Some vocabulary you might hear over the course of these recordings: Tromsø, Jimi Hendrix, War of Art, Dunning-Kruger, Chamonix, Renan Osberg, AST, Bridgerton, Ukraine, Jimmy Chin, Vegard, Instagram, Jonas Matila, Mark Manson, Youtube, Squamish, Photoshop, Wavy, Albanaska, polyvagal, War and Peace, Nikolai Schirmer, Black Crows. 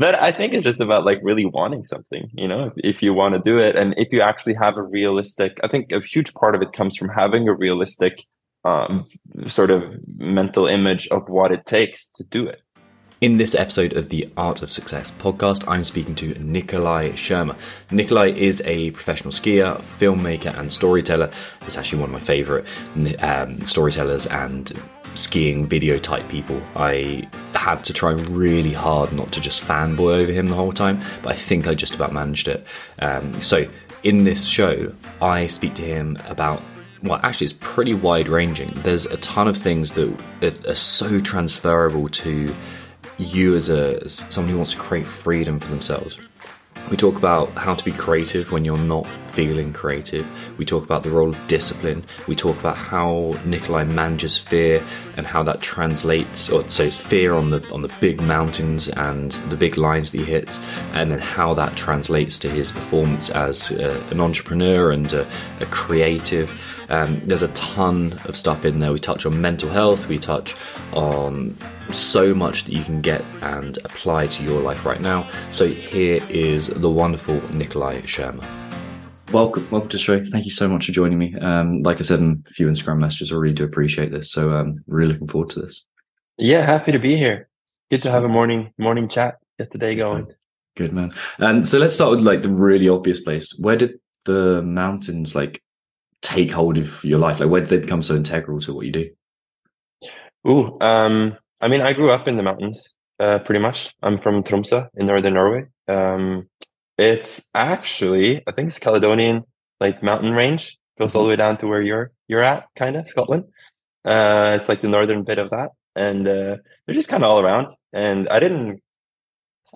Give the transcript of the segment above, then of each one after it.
But I think it's just about like really wanting something, you know, if you want to do it. And if you actually have a realistic, I think a huge part of it comes from having a realistic sort of mental image of what it takes to do it. In this episode of the Art of Success podcast, I'm speaking to Nikolai Schirmer. Nikolai is a professional skier, filmmaker, and storyteller. He's actually one of my favorite storytellers and skiing video type people. I had to try really hard not to just fanboy over him the whole time, but I think I just about managed it. So in this show, I speak to him about, well, actually it's pretty wide ranging. There's a ton of things that are so transferable to you as someone who wants to create freedom for themselves. We talk about how to be creative when you're not feeling creative. We talk about the role of discipline. We talk about how Nikolai manages fear and how that translates, or so it's fear on the big mountains and the big lines that he hits, and then how that translates to his performance as an entrepreneur and a creative. There's a ton of stuff in there. We touch on mental health. We touch on so much that you can get and apply to your life right now. So here is the wonderful Nikolai Schirmer. Welcome to the show. Thank you so much for joining me. Like I said in a few Instagram messages, I really do appreciate this. So really looking forward to this. Yeah, happy to be here. Good to have a morning chat. Get the day going. Good man. And so let's start with like the really obvious place. Where did the mountains like take hold of your life? Like where did they become so integral to what you do? I mean, I grew up in the mountains, pretty much. I'm from Tromsø in northern Norway. It's actually, I think it's Caledonian, like mountain range. Goes all the way down to where you're at, kind of, Scotland. It's like the northern bit of that. And they're just kind of all around. And I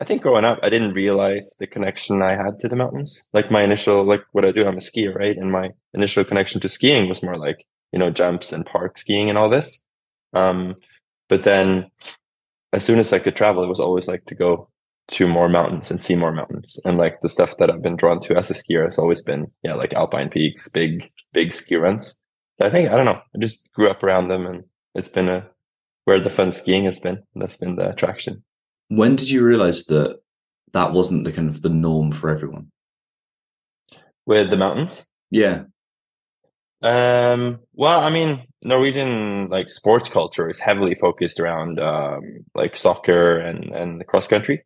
think growing up, I didn't realize the connection I had to the mountains. Like my initial, like what I do, I'm a skier, right? And my initial connection to skiing was more like, you know, jumps and park skiing and all this. But then as soon as I could travel, it was always like to go to more mountains and see more mountains. And like the stuff that I've been drawn to as a skier has always been, yeah, like alpine peaks, big ski runs. So I think, I don't know, I just grew up around them, and it's been where the fun skiing has been. That's been the attraction. When did you realize that wasn't the kind of the norm for everyone? With the mountains? Yeah. Well, I mean, Norwegian like sports culture is heavily focused around like soccer and the cross country,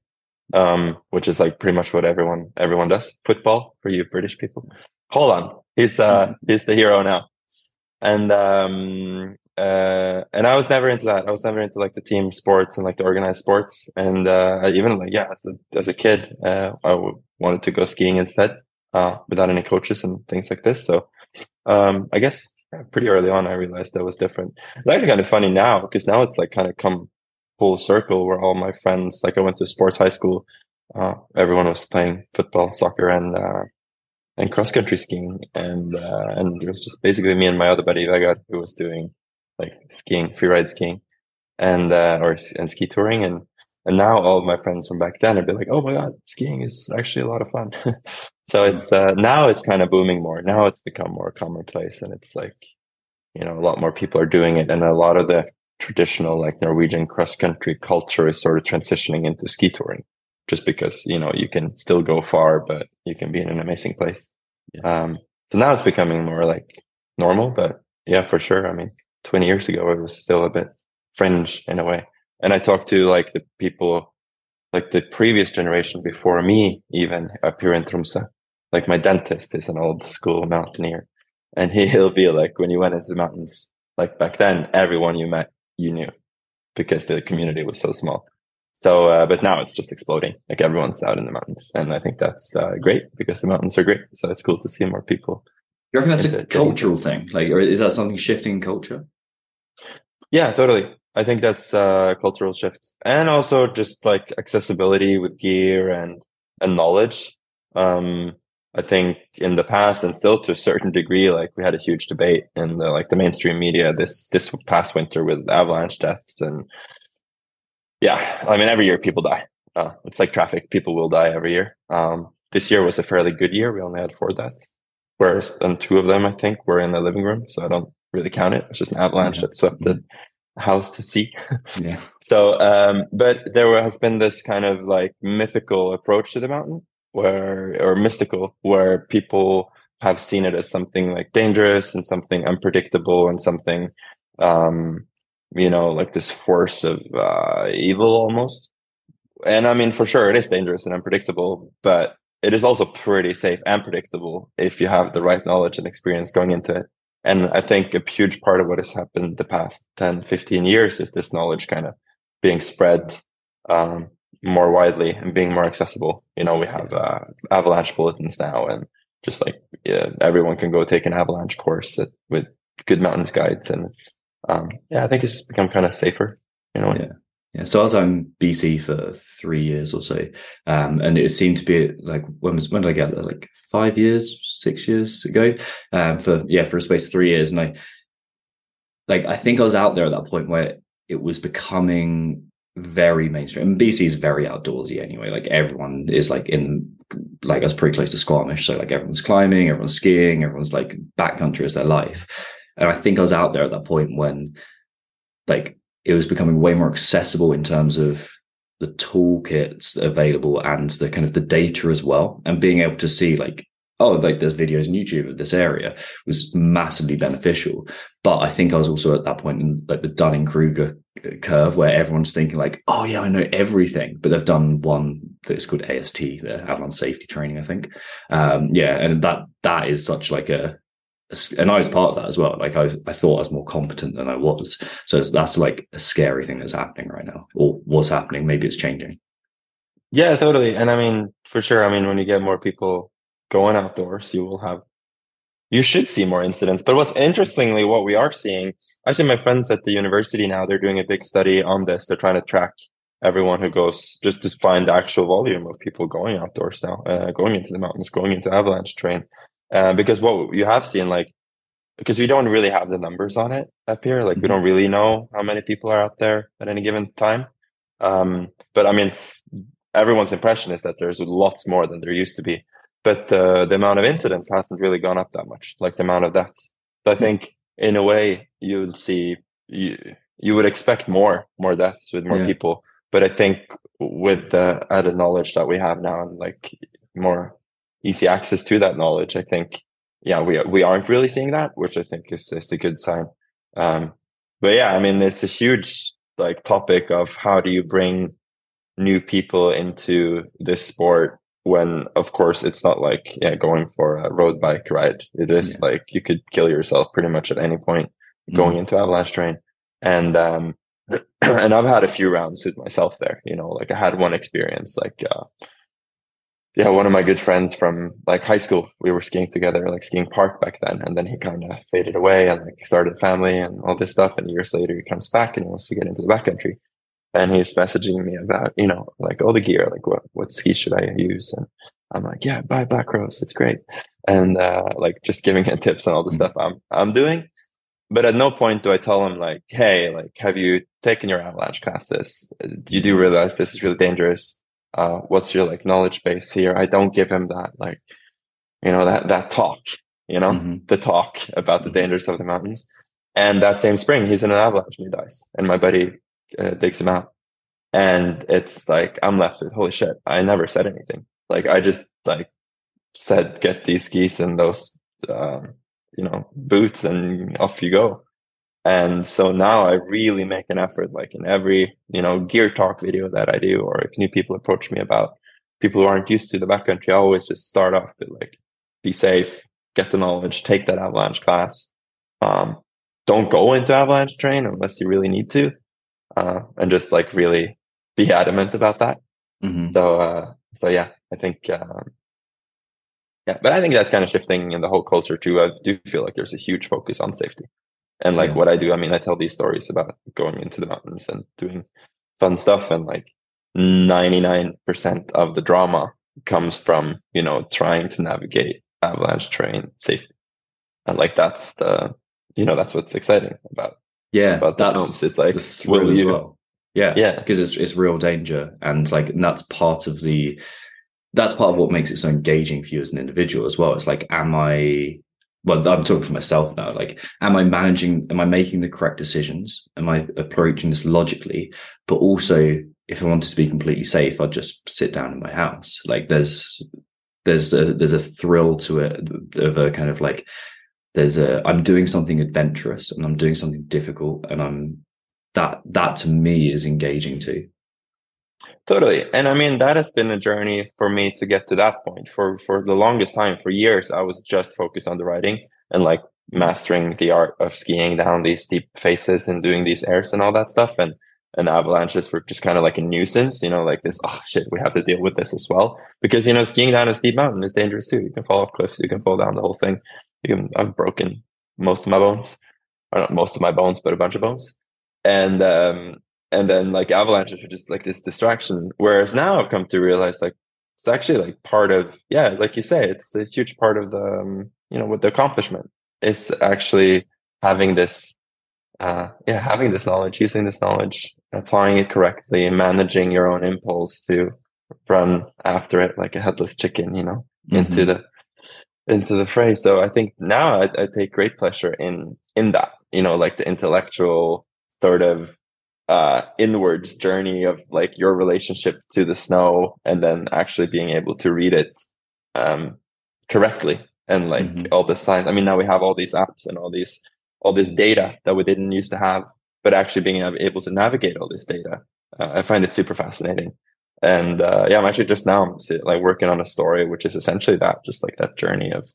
which is like pretty much what everyone does. Football for you British people. Holland is the hero now, and I was never into that. I was never into like the team sports and like the organized sports. And even like as a kid, I wanted to go skiing instead, without any coaches and things like this. So. I guess pretty early on, I realized that was different. It's actually kind of funny now, because now it's like kind of come full circle where all my friends, like I went to sports high school, everyone was playing football, soccer, and cross country skiing, and it was just basically me and my other buddy Vegard, who was doing like skiing, free ride skiing, and ski touring, and now all of my friends from back then have been like, oh my God, skiing is actually a lot of fun. So it's now it's kind of booming more. Now it's become more commonplace, and it's like, you know, a lot more people are doing it. And a lot of the traditional like Norwegian cross country culture is sort of transitioning into ski touring, just because, you know, you can still go far, but you can be in an amazing place. Yeah. So now it's becoming more like normal, but yeah, for sure. I mean, 20 years ago, it was still a bit fringe in a way. And I talked to like the people, like the previous generation before me, even up here in Tromsø. Like my dentist is an old school mountaineer, and he'll be like, when you went into the mountains, like back then, everyone you met, you knew, because the community was so small. So, but now it's just exploding. Like everyone's out in the mountains. And I think that's great, because the mountains are great. So it's cool to see more people. You reckon that's a cultural thing? Like, or is that something shifting in culture? Yeah, totally. I think that's a cultural shift, and also just like accessibility with gear and knowledge. I think in the past, and still to a certain degree, like we had a huge debate in the mainstream media this past winter with avalanche deaths, and yeah, I mean every year people die. It's like traffic; people will die every year. This year was a fairly good year. We only had 4 deaths, whereas 2 of them I think were in the living room, so I don't really count it. It's just an avalanche that swept it. house to see. Yeah. So, but there has been this kind of like mythical approach to the mountain, or mystical, where people have seen it as something like dangerous and something unpredictable and something, you know, like this force of evil almost. And I mean, for sure, it is dangerous and unpredictable, but it is also pretty safe and predictable if you have the right knowledge and experience going into it. And I think a huge part of what has happened the past 10, 15 years is this knowledge kind of being spread more widely and being more accessible. You know, we have avalanche bulletins now, and just like everyone can go take an avalanche course with good mountains guides. And it's, yeah, I think it's become kind of safer, you know. Yeah. Yeah, so I was in BC for 3 years or so, and it seemed to be like when did I get there? Like 6 years ago, for a space of 3 years, and I think I was out there at that point where it was becoming very mainstream. And BC is very outdoorsy anyway. Like everyone is I was pretty close to Squamish, so like everyone's climbing, everyone's skiing, everyone's like backcountry is their life. And I think I was out there at that point when it was becoming way more accessible in terms of the toolkits available and the kind of the data as well. And being able to see there's videos on YouTube of this area was massively beneficial. But I think I was also at that point in like the Dunning-Kruger curve where everyone's thinking like, oh yeah, I know everything, but they've done one that's called AST, the Avalanche Safety Training, I think. And that is such like and I was part of that as well. Like I thought I was more competent than I was. So that's like a scary thing that's happening right now, or was happening. Maybe it's changing. Yeah, totally. And I mean, for sure. I mean, when you get more people going outdoors, you should see more incidents. But what we are seeing, actually my friends at the university now, they're doing a big study on this. They're trying to track everyone who goes, just to find the actual volume of people going outdoors now, going into the mountains, going into avalanche terrain. Because what you have seen, because we don't really have the numbers on it up here. Like, we don't really know how many people are out there at any given time. But I mean, everyone's impression is that there's lots more than there used to be. But the amount of incidents hasn't really gone up that much, like the amount of deaths. So I think, in a way, you would expect more deaths with more people. But I think with the added knowledge that we have now and more easy access to that knowledge, I think, we aren't really seeing that, which I think is a good sign. But yeah, I mean, it's a huge topic of how do you bring new people into this sport when, of course, it's not going for a road bike ride. It is you could kill yourself pretty much at any point going into avalanche terrain. And and I've had a few rounds with myself there. You know, I had one experience one of my good friends from high school, we were skiing together, skiing park back then. And then he kind of faded away and started a family and all this stuff. And years later, he comes back and he wants to get into the backcountry. And he's messaging me about, all the gear, what ski should I use? And I'm buy Black Crows. It's great. And just giving him tips on all the stuff I'm doing. But at no point do I tell him hey, have you taken your avalanche classes? You do realize this is really dangerous. What's your knowledge base here? I don't give him that that talk, the talk about the dangers of the mountains. And that same spring, he's in an avalanche and he dies. And my buddy digs him out, and it's I'm left with holy shit. I never said anything. I just said get these skis and those boots and off you go. And so now I really make an effort, in every, gear talk video that I do, or if new people approach me about people who aren't used to the backcountry, I always just start off with be safe, get the knowledge, take that avalanche class. Don't go into avalanche terrain unless you really need to. And just really be adamant about that. Mm-hmm. So yeah, I think, but I think that's kind of shifting in the whole culture too. I do feel there's a huge focus on safety. And what I do, I mean, I tell these stories about going into the mountains and doing fun stuff. And 99% of the drama comes from, trying to navigate avalanche terrain safely. And that's the, that's what's exciting about. Yeah. About that's films. It's the thrill as well. Yeah. Yeah. Because it's real danger. And and that's part of that's part of what makes it so engaging for you as an individual as well. It's am I well, I'm talking for myself now, like, am I making the correct decisions? Am I approaching this logically? But also, if I wanted to be completely safe, I'd just sit down in my house. Like, there's a thrill to it, of a kind of like, I'm doing something adventurous and I'm doing something difficult, and that to me is engaging too. Totally. And I mean, that has been a journey for me to get to that point. For the longest time, for years, I was just focused on the writing and like mastering the art of skiing down these steep faces and doing these airs and all that stuff. And avalanches were just kind of like a nuisance, you know, like this, oh shit, we have to deal with this as well. Because, you know, skiing down a steep mountain is dangerous too. You can fall off cliffs, you can fall down the whole thing. I've broken most of my bones, or not most of my bones, but a bunch of bones. And then like avalanches were just like this distraction. Whereas now I've come to realize, like, it's actually like part of, yeah, like you say, it's a huge part of the, you know, what the accomplishment is, actually having this, having this knowledge, using this knowledge, applying it correctly, and managing your own impulse to run after it like a headless chicken, you know, mm-hmm. into the fray. So I think now I take great pleasure in that, you know, like the intellectual sort of inwards journey of like your relationship to the snow, and then actually being able to read it correctly, and like mm-hmm. all the signs. I mean, now we have all these apps and all this data that we didn't used to have, but actually being able to navigate all this data, I find it super fascinating. And I'm actually just now like working on a story, which is essentially that, just like that journey of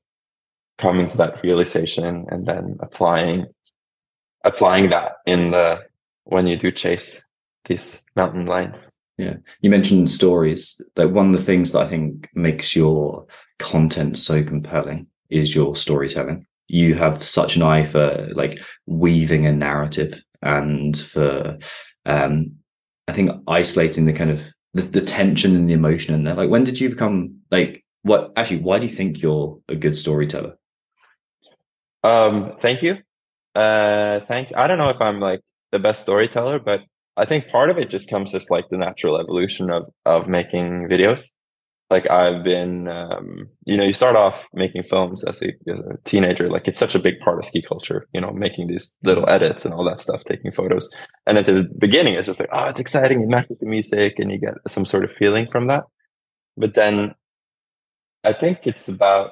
coming to that realization and then applying that in the when you do chase these mountain lines. Yeah. You mentioned stories. Like, one of the things that I think makes your content so compelling is your storytelling. You have such an eye for like weaving a narrative, and for, I think, isolating the kind of the tension and the emotion in there. Like, when did you become like, why do you think you're a good storyteller? Thank you. Thanks. I don't know if I'm like the best storyteller, but I think part of it just comes as like the natural evolution of making videos. Like, I've been, you know, you start off making films as a teenager. Like, it's such a big part of ski culture, you know, making these little edits and all that stuff, taking photos. And at the beginning, it's just like, oh, it's exciting. It matches the music and you get some sort of feeling from that. But then I think it's about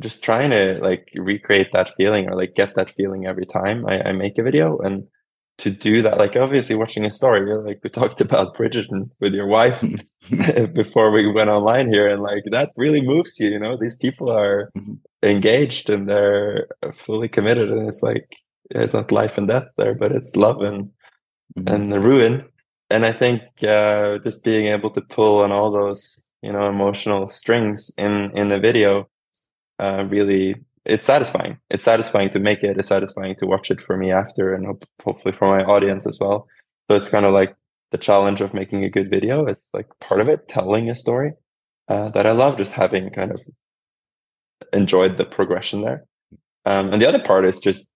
just trying to like recreate that feeling, or like get that feeling every time I make a video. And to do that, like, obviously watching a story, like we talked about Bridgerton with your wife before we went online here, and like that really moves you, you know, these people are engaged and they're fully committed, and it's like, it's not life and death there, but it's love and the ruin. And I think just being able to pull on all those, you know, emotional strings in the video, really, it's satisfying. It's satisfying to make it. It's satisfying to watch it for me after, and hopefully for my audience as well. So it's kind of like the challenge of making a good video. It's like part of it, telling a story that I love, just having kind of enjoyed the progression there. And the other part is just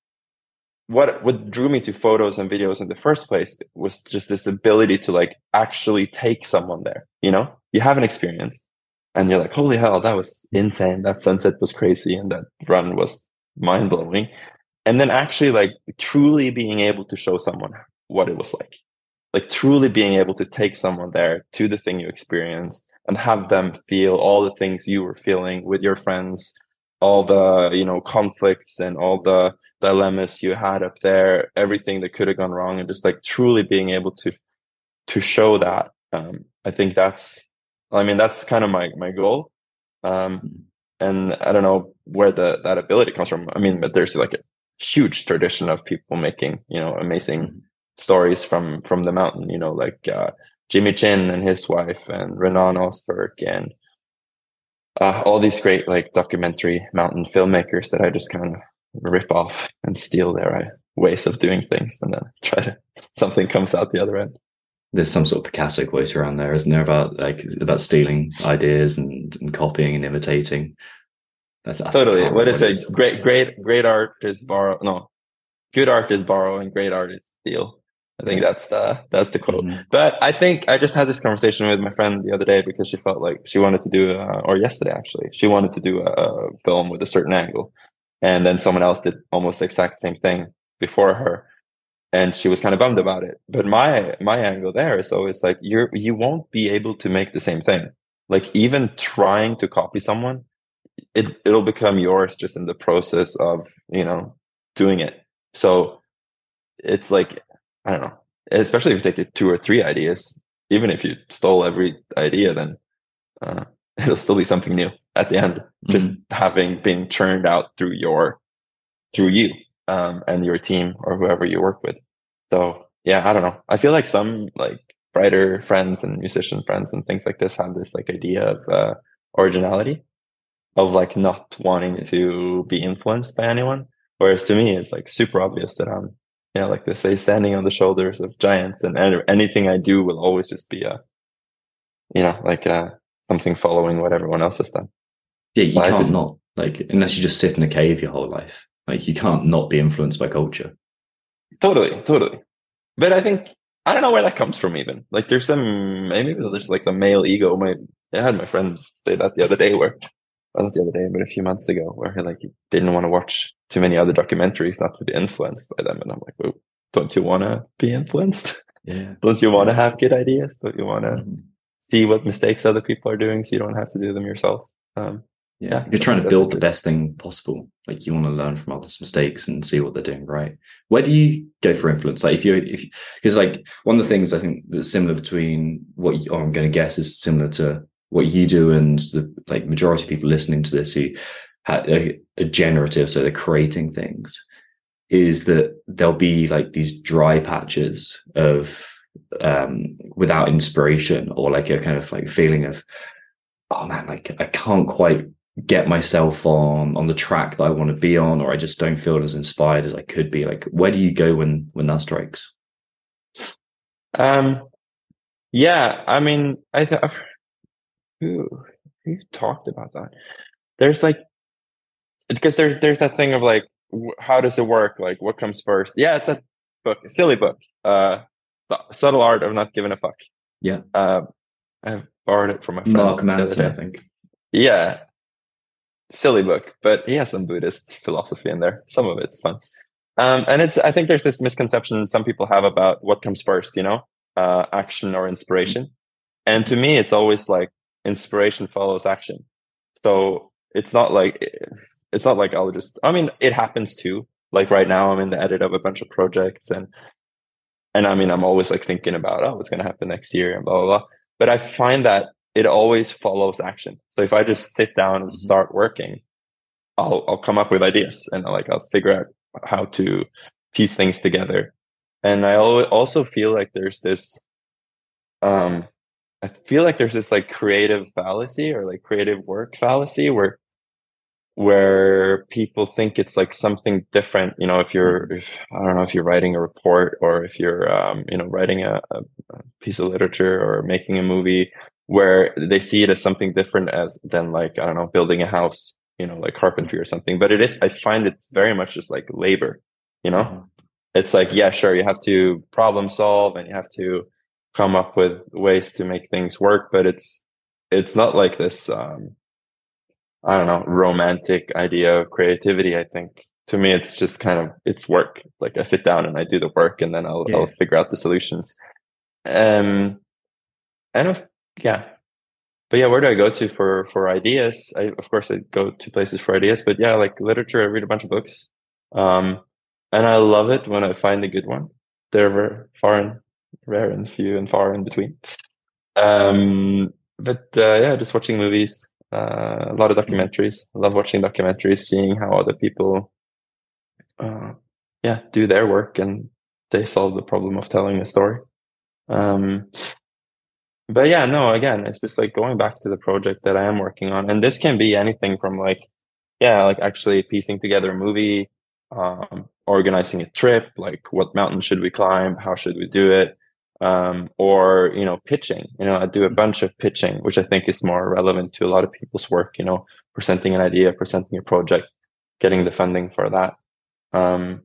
what drew me to photos and videos in the first place was just this ability to like actually take someone there. You know, you have an experience. And you're like, holy hell, that was insane. That sunset was crazy. And that run was mind blowing. And then actually like truly being able to show someone what it was like truly being able to take someone there to the thing you experienced and have them feel all the things you were feeling with your friends, all the, you know, conflicts and all the dilemmas you had up there, everything that could have gone wrong, and just like truly being able to show that. I think that's kind of my goal. And I don't know where that ability comes from. I mean, but there's like a huge tradition of people making, you know, amazing stories from the mountain, you know, like Jimmy Chin and his wife and Renan Osberg and all these great like documentary mountain filmmakers that I just kind of rip off and steal their ways of doing things, and then something comes out the other end. There's some sort of Picasso quote around there, isn't there, about stealing ideas and copying and imitating? Totally. What is it? Great art is borrow. No, good art is borrow and great art is steal. I think that's the quote. Mm-hmm. But I think I just had this conversation with my friend the other day, because she felt like she wanted to do, or yesterday actually, she wanted to do a film with a certain angle. And then someone else did almost the exact same thing before her, and she was kind of bummed about it. But my angle there is always like, you won't be able to make the same thing. Like, even trying to copy someone, it'll become yours just in the process of, you know, doing it. So it's like, I don't know, especially if you take 2 or 3 ideas, even if you stole every idea, then it'll still be something new at the end, just having been churned out through you and your team or whoever you work with. So yeah, I don't know. I feel like some like writer friends and musician friends and things like this have this like idea of originality, of like not wanting to be influenced by anyone. Whereas to me, it's like super obvious that I'm, you know, like they say, standing on the shoulders of giants, and anything I do will always just be a, you know, like something following what everyone else has done. Yeah, you can't not, like, unless you just sit in a cave your whole life. Like, you can't not be influenced by culture. Totally. But I think, I don't know where that comes from even. Like, maybe there's like some male ego. I had my friend say that a few months ago, where he like didn't want to watch too many other documentaries not to be influenced by them. And I'm like, well, don't you want to be influenced? Yeah. Don't you want to have good ideas? Don't you want to see what mistakes other people are doing so you don't have to do them yourself? Yeah, you're trying to build the best thing possible. Like, you want to learn from others' mistakes and see what they're doing right. Where do you go for influence? Like, if because like one of the things I think that's similar between what I'm going to guess is similar to what you do and the like majority of people listening to this who are generative, so they're creating things, is that there'll be like these dry patches of without inspiration, or like a kind of like feeling of, oh man, like I can't quite get myself on the track that I want to be on, or I just don't feel as inspired as I could be. Like, where do you go when that strikes? Yeah, I mean, who talked about that? There's like, because there's that thing of like, how does it work? Like, what comes first? Yeah, it's that book, a silly book, The Subtle Art of Not Giving a Fuck. Yeah, I borrowed it from my friend Mark Manson, I think. Yeah. Silly book, but he has some Buddhist philosophy in there. Some of it's fun. And I think there's this misconception some people have about what comes first, you know, action or inspiration. And to me, it's always like inspiration follows action. So it's not like I'll just, I mean, it happens too. Like right now I'm in the edit of a bunch of projects and I mean, I'm always like thinking about, oh, what's going to happen next year and blah, blah, blah. But I find that it always follows action. So if I just sit down and start working, I'll come up with ideas and I'll figure out how to piece things together. And I also feel like there's this, like creative fallacy, or like creative work fallacy, where people think it's like something different. You know, I don't know, if you're writing a report, or if you're, you know, writing a piece of literature or making a movie, where they see it as something different than like, I don't know, building a house, you know, like carpentry or something. But it is, I find it's very much just like labor, you know? It's like, yeah, sure, you have to problem solve and you have to come up with ways to make things work. But it's not like this, I don't know, romantic idea of creativity. I think to me, it's just kind of, it's work. Like I sit down and I do the work, and then I'll figure out the solutions. Where do I go to for ideas? Of course I go to places for ideas, but yeah, like literature, I read a bunch of books. And I love it when I find a good one. They're rare and few and far in between. Just watching movies. A lot of documentaries. I love watching documentaries, seeing how other people do their work and they solve the problem of telling a story. Again, it's just like going back to the project that I am working on. And this can be anything from like actually piecing together a movie, organizing a trip, like what mountain should we climb? How should we do it? Or, you know, pitching. You know, I do a bunch of pitching, which I think is more relevant to a lot of people's work, you know, presenting an idea, presenting a project, getting the funding for that. And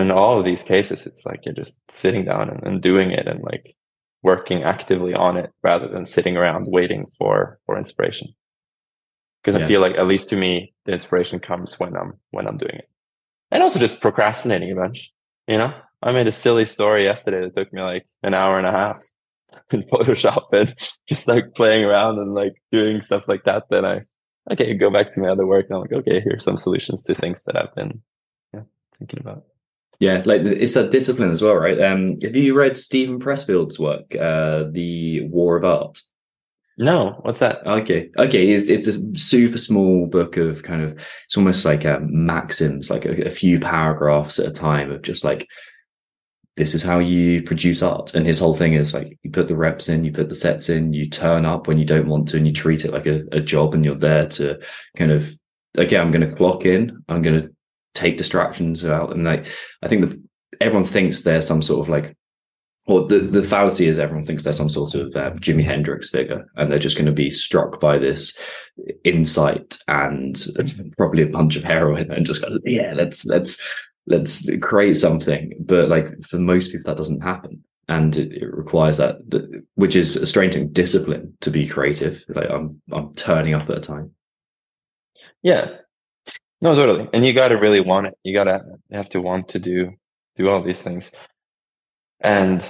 in all of these cases, it's like you're just sitting down and doing it and like working actively on it rather than sitting around waiting for inspiration. Because I feel like, at least to me, the inspiration comes when I'm doing it. And also just procrastinating a bunch, you know? I made a silly story yesterday that took me like an hour and a half in Photoshop, and just like playing around and like doing stuff like that. Then I go back to my other work, and I'm like, okay, here's some solutions to things that I've been thinking about. Yeah, like it's that discipline as well, right? Have you read Stephen Pressfield's work, The War of Art? No, what's that? Okay, it's a super small book of kind of, it's almost like maxims, like a few paragraphs at a time of just like, this is how you produce art. And his whole thing is like, you put the reps in, you put the sets in, you turn up when you don't want to, and you treat it like a job, and you're there to kind of, okay, I'm going to clock in, I'm going to take distractions out. And like, I think that everyone thinks there's some sort of like, or the fallacy is everyone thinks they're some sort of Jimi Hendrix figure, and they're just going to be struck by this insight and probably a bunch of heroin and just go, yeah, let's create something. But like, for most people, that doesn't happen, and it requires that, which is a strange thing, discipline to be creative. Like I'm turning up at a time. Yeah, no, totally. And you got to really want it. You got to have to want to do all these things. And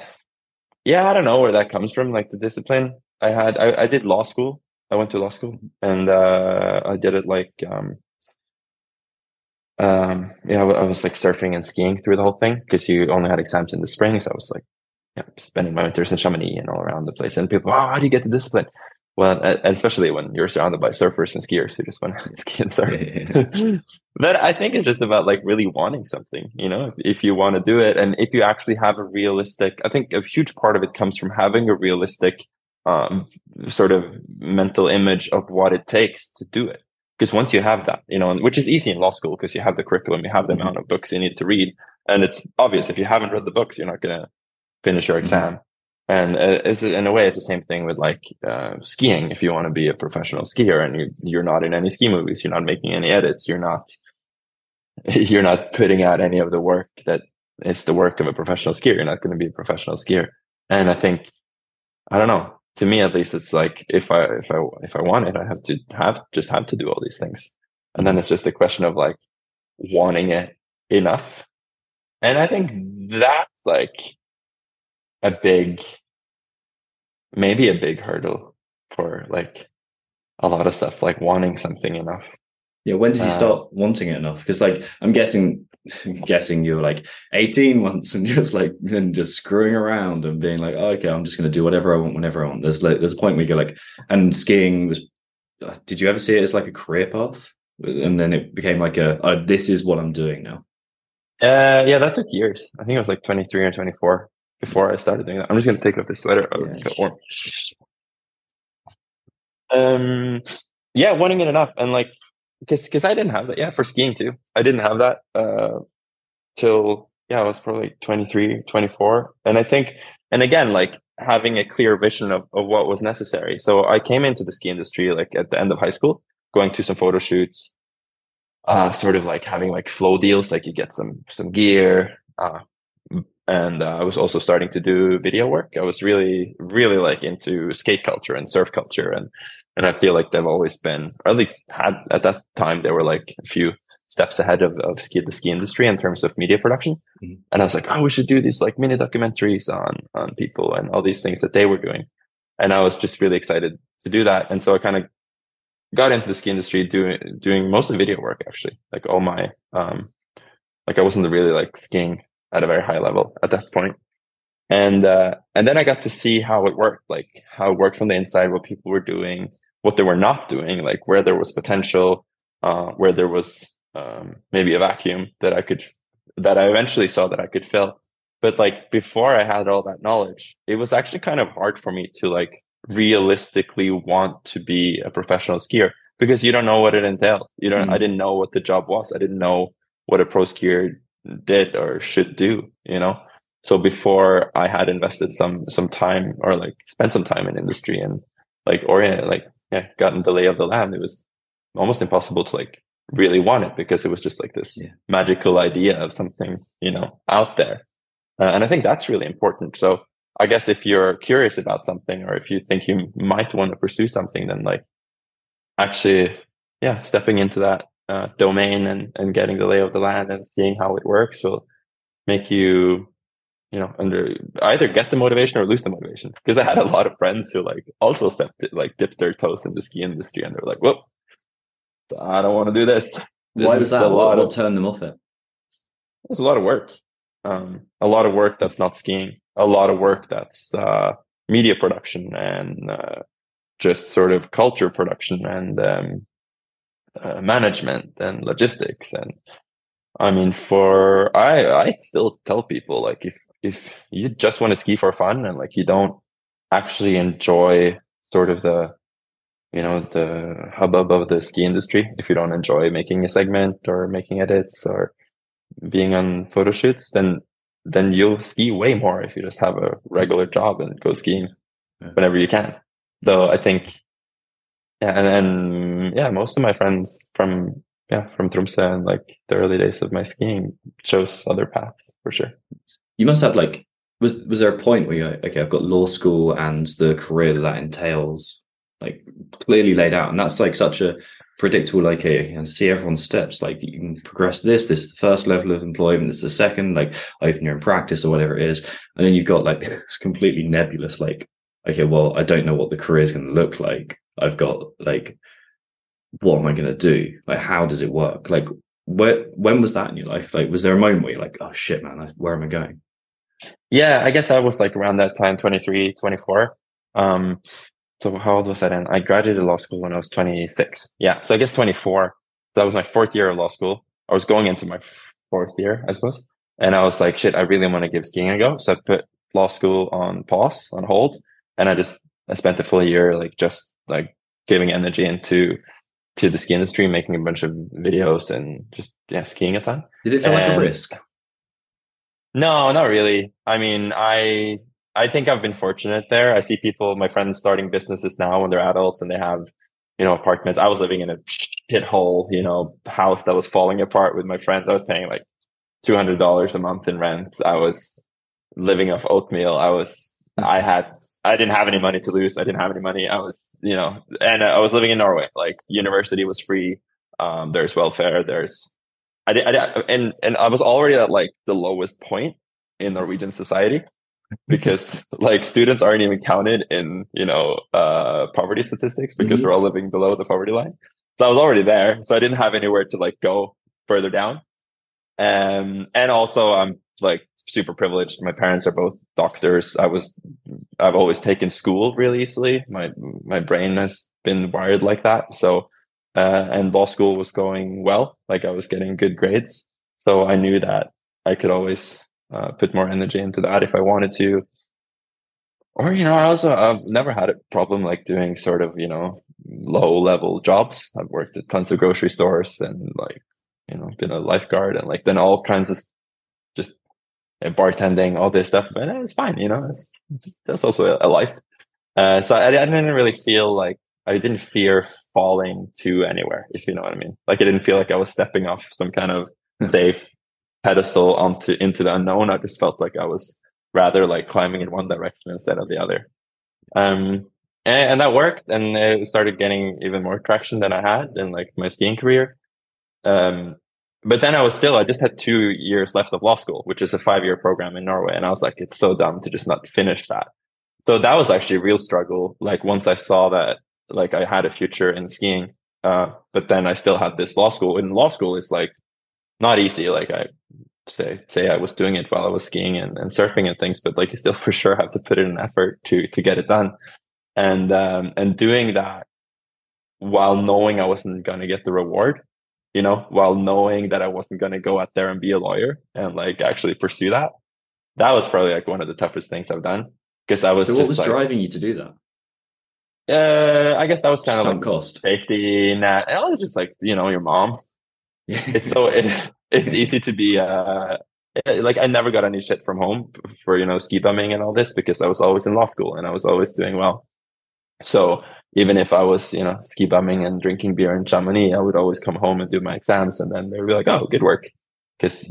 yeah, I don't know where that comes from. Like the discipline I had, I did law school. I went to law school, and I did it like, I was like surfing and skiing through the whole thing, because you only had exams in the spring. So I was like, spending my winters in Chamonix and all around the place. And people, oh, how do you get the discipline? Well, and especially when you're surrounded by surfers and skiers who just want to ski and surf. But I think it's just about like really wanting something, you know, if you want to do it. And if you actually have a realistic, I think a huge part of it comes from having a realistic sort of mental image of what it takes to do it. Because once you have that, you know, and which is easy in law school, because you have the curriculum, you have the amount of books you need to read. And it's obvious, if you haven't read the books, you're not going to finish your exam. And it's, in a way, it's the same thing with like skiing. If you want to be a professional skier, and you're not in any ski movies, you're not making any edits, you're not putting out any of the work that is the work of a professional skier, you're not going to be a professional skier. And I think, I don't know, to me at least, it's like if I want it, I have to do all these things. And then it's just a question of like wanting it enough. And I think that's like a big hurdle for like a lot of stuff, like wanting something enough. Yeah, when did you start wanting it enough? Because like I'm guessing you were like 18 once, and just screwing around and being like, oh, okay, I'm just going to do whatever I want whenever I want. There's a point where you go like, and skiing was, did you ever see it as like a career path? And then it became like this is what I'm doing now. Yeah, that took years. I think it was like 23 or 24. Before I started doing that. I'm just going to take off this sweater. Oh, it's a bit warm. Wanting it enough. And like, because I didn't have that. Yeah, for skiing too. I didn't have that till, I was probably 23, 24. And I think, and again, like having a clear vision of what was necessary. So I came into the ski industry like at the end of high school, going to some photo shoots, sort of like having like flow deals, like you get some gear, and I was also starting to do video work. I was really, really like into skate culture and surf culture. And I feel like they've always been, or at least had at that time, they were like a few steps ahead of the ski industry in terms of media production. Mm-hmm. And I was like, oh, we should do these like mini documentaries on people and all these things that they were doing. And I was just really excited to do that. And so I kind of got into the ski industry doing mostly video work, actually. Like all my, like I wasn't really like skiing at a very high level at that point. And then I got to see how it worked, like how it worked from the inside, what people were doing, what they were not doing, like where there was potential, where there was maybe a vacuum that I eventually saw that I could fill. But like before I had all that knowledge, it was actually kind of hard for me to like realistically want to be a professional skier, because you don't know what it entails. I didn't know what the job was. I didn't know what a pro skier did or should do, you know. So before I had invested some time, or like spent some time in industry and like oriented, like gotten the lay of the land, it was almost impossible to like really want it, because it was just like this magical idea of something, you know, out there. And I think that's really important. So I guess if you're curious about something, or if you think you might want to pursue something, then like actually stepping into that domain and getting the lay of the land and seeing how it works will make you, either get the motivation or lose the motivation. Because I had a lot of friends who also dipped their toes in the ski industry, and they were like, "Whoa, I don't want to do this." Why was that? What turned them off it? It's a lot of work. A lot of work that's not skiing. A lot of work that's media production and just sort of culture production and management and logistics. And I mean, I still tell people if you just want to ski for fun and you don't actually enjoy sort of the hubbub of the ski industry, if you don't enjoy making a segment or making edits or being on photo shoots, then you'll ski way more if you just have a regular job and go skiing whenever you can. So I think, most of my friends from Tromsø and the early days of my skiing chose other paths for sure. You must have was there a point where you're like, okay, I've got law school and the career that entails clearly laid out, and that's such a predictable, see everyone's steps, you can progress this is the first level of employment, this is the second, open your own practice or whatever it is, and then you've got it's completely nebulous, okay, well, I don't know what the career is going to look like. I've got what am I going to do? How does it work? When was that in your life? Was there a moment where you're oh shit, man, where am I going? Yeah, I guess I was around that time, 23, 24. So how old was I then? I graduated law school when I was 26. Yeah, so I guess 24. That was my fourth year of law school. I was going into my fourth year, I suppose. And I was like, shit, I really want to give skiing a go. So I put law school on pause, on hold. And I spent the full year giving energy into the ski industry, making a bunch of videos and just skiing a ton. Did it feel like a risk? No, not really. I mean, I think I've been fortunate there. I see people, my friends, starting businesses now when they're adults and they have, apartments. I was living in a shithole, house that was falling apart with my friends. I was paying $200 a month in rent. I was living off oatmeal. I didn't have any money to lose. I didn't have any money. I was, and I was living in Norway. University was free. There's welfare. I was already at the lowest point in Norwegian society. Because students aren't even counted in poverty statistics because they're all living below the poverty line. So I was already there, so I didn't have anywhere to go further down. And also I'm super privileged. My parents are both doctors. I've always taken school really easily. My brain has been wired like that. So and law school was going well. I was getting good grades, so I knew that I could always put more energy into that if I wanted to. Or, I've never had a problem doing sort of, low level jobs. I've worked at tons of grocery stores and been a lifeguard and then all kinds of just bartending, all this stuff. And it's fine, that's also a life. So I didn't really feel I didn't fear falling to anywhere, if you know what I mean. I didn't feel I was stepping off some kind of safe pedestal into the unknown. I just felt I was rather climbing in one direction instead of the other, and that worked, and it started getting even more traction than I had in my skiing career. But then I just had 2 years left of law school, which is a 5-year program in Norway, and I was it's so dumb to just not finish that. So that was actually a real struggle. Once I saw that I had a future in skiing, but then I still had this law school, and law school is not easy. I say I was doing it while I was skiing and surfing and things, but you still for sure have to put in an effort to get it done. And doing that while knowing I wasn't going to get the reward, while knowing that I wasn't going to go out there and be a lawyer and actually pursue that. That was probably one of the toughest things I've done, because I was so what was driving you to do that? I guess that was kind of cost, safety net. And I was just your mom. It's easy to be I never got any shit from home for ski bumming and all this, because I was always in law school and I was always doing well. So even if I was ski bumming and drinking beer in Chamonix, I would always come home and do my exams, and then they'd be like, oh, good work, because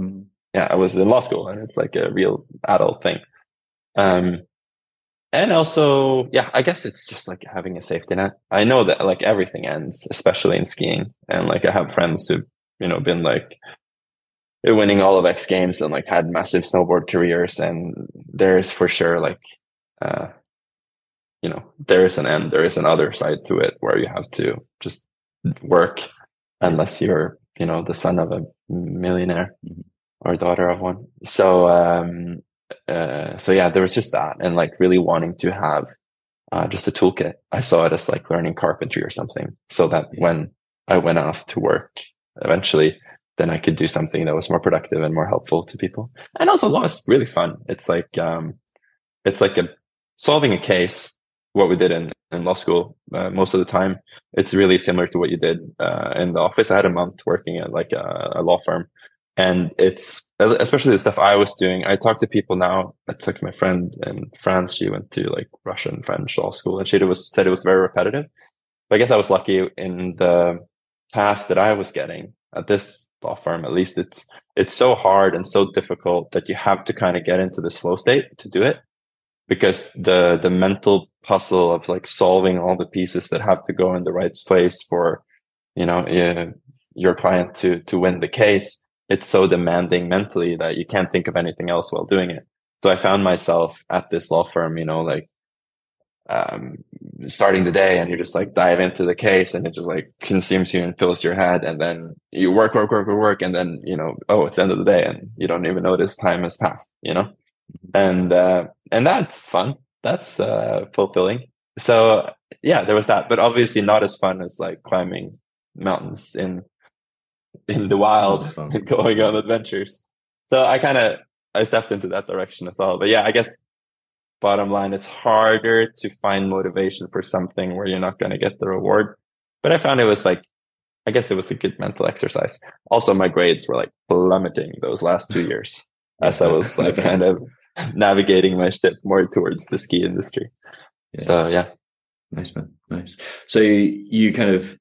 I was in law school and it's a real adult thing. And also, yeah, I guess it's just like having a safety net. I know that like everything ends, especially in skiing. And like I have friends who've, you know, been like winning all of X Games and like had massive snowboard careers. And there is for sure like, you know, there is an end, there is another side to it where you have to just work unless you're, you know, the son of a millionaire or daughter of one. So, so yeah, there was just that, and like really wanting to have just a toolkit. I saw it as like learning carpentry or something, so that when I went off to work eventually, then I could do something that was more productive and more helpful to people. And also law is really fun. It's like a solving a case, what we did in law school most of the time. It's really similar to what you did in the office. I had a month working at like a law firm. And it's, especially the stuff I was doing, I talk to people now. I talked to my friend in France. She went to like Russian, French law school, and she said it was very repetitive. But I guess I was lucky in the task that I was getting at this law firm. At least it's so hard and so difficult that you have to kind of get into this flow state to do it, because the mental puzzle of like solving all the pieces that have to go in the right place for, you know, your client to win the case. It's so demanding mentally that you can't think of anything else while doing it. So I found myself at this law firm, you know, like starting the day, and you just like dive into the case, and it just like consumes you and fills your head. And then you work. And then, you know, oh, it's the end of the day, and you don't even notice time has passed, you know? And that's fun. That's fulfilling. So yeah, there was that, but obviously not as fun as like climbing mountains in the wild and going on adventures. So I stepped into that direction as well. But yeah, I guess bottom line, it's harder to find motivation for something where you're not going to get the reward. But I found it was like, I guess it was a good mental exercise. Also, my grades were like plummeting those last 2 years as I was like kind of navigating my ship more towards the ski industry. Yeah. So yeah. Nice, man. Nice. So you kind of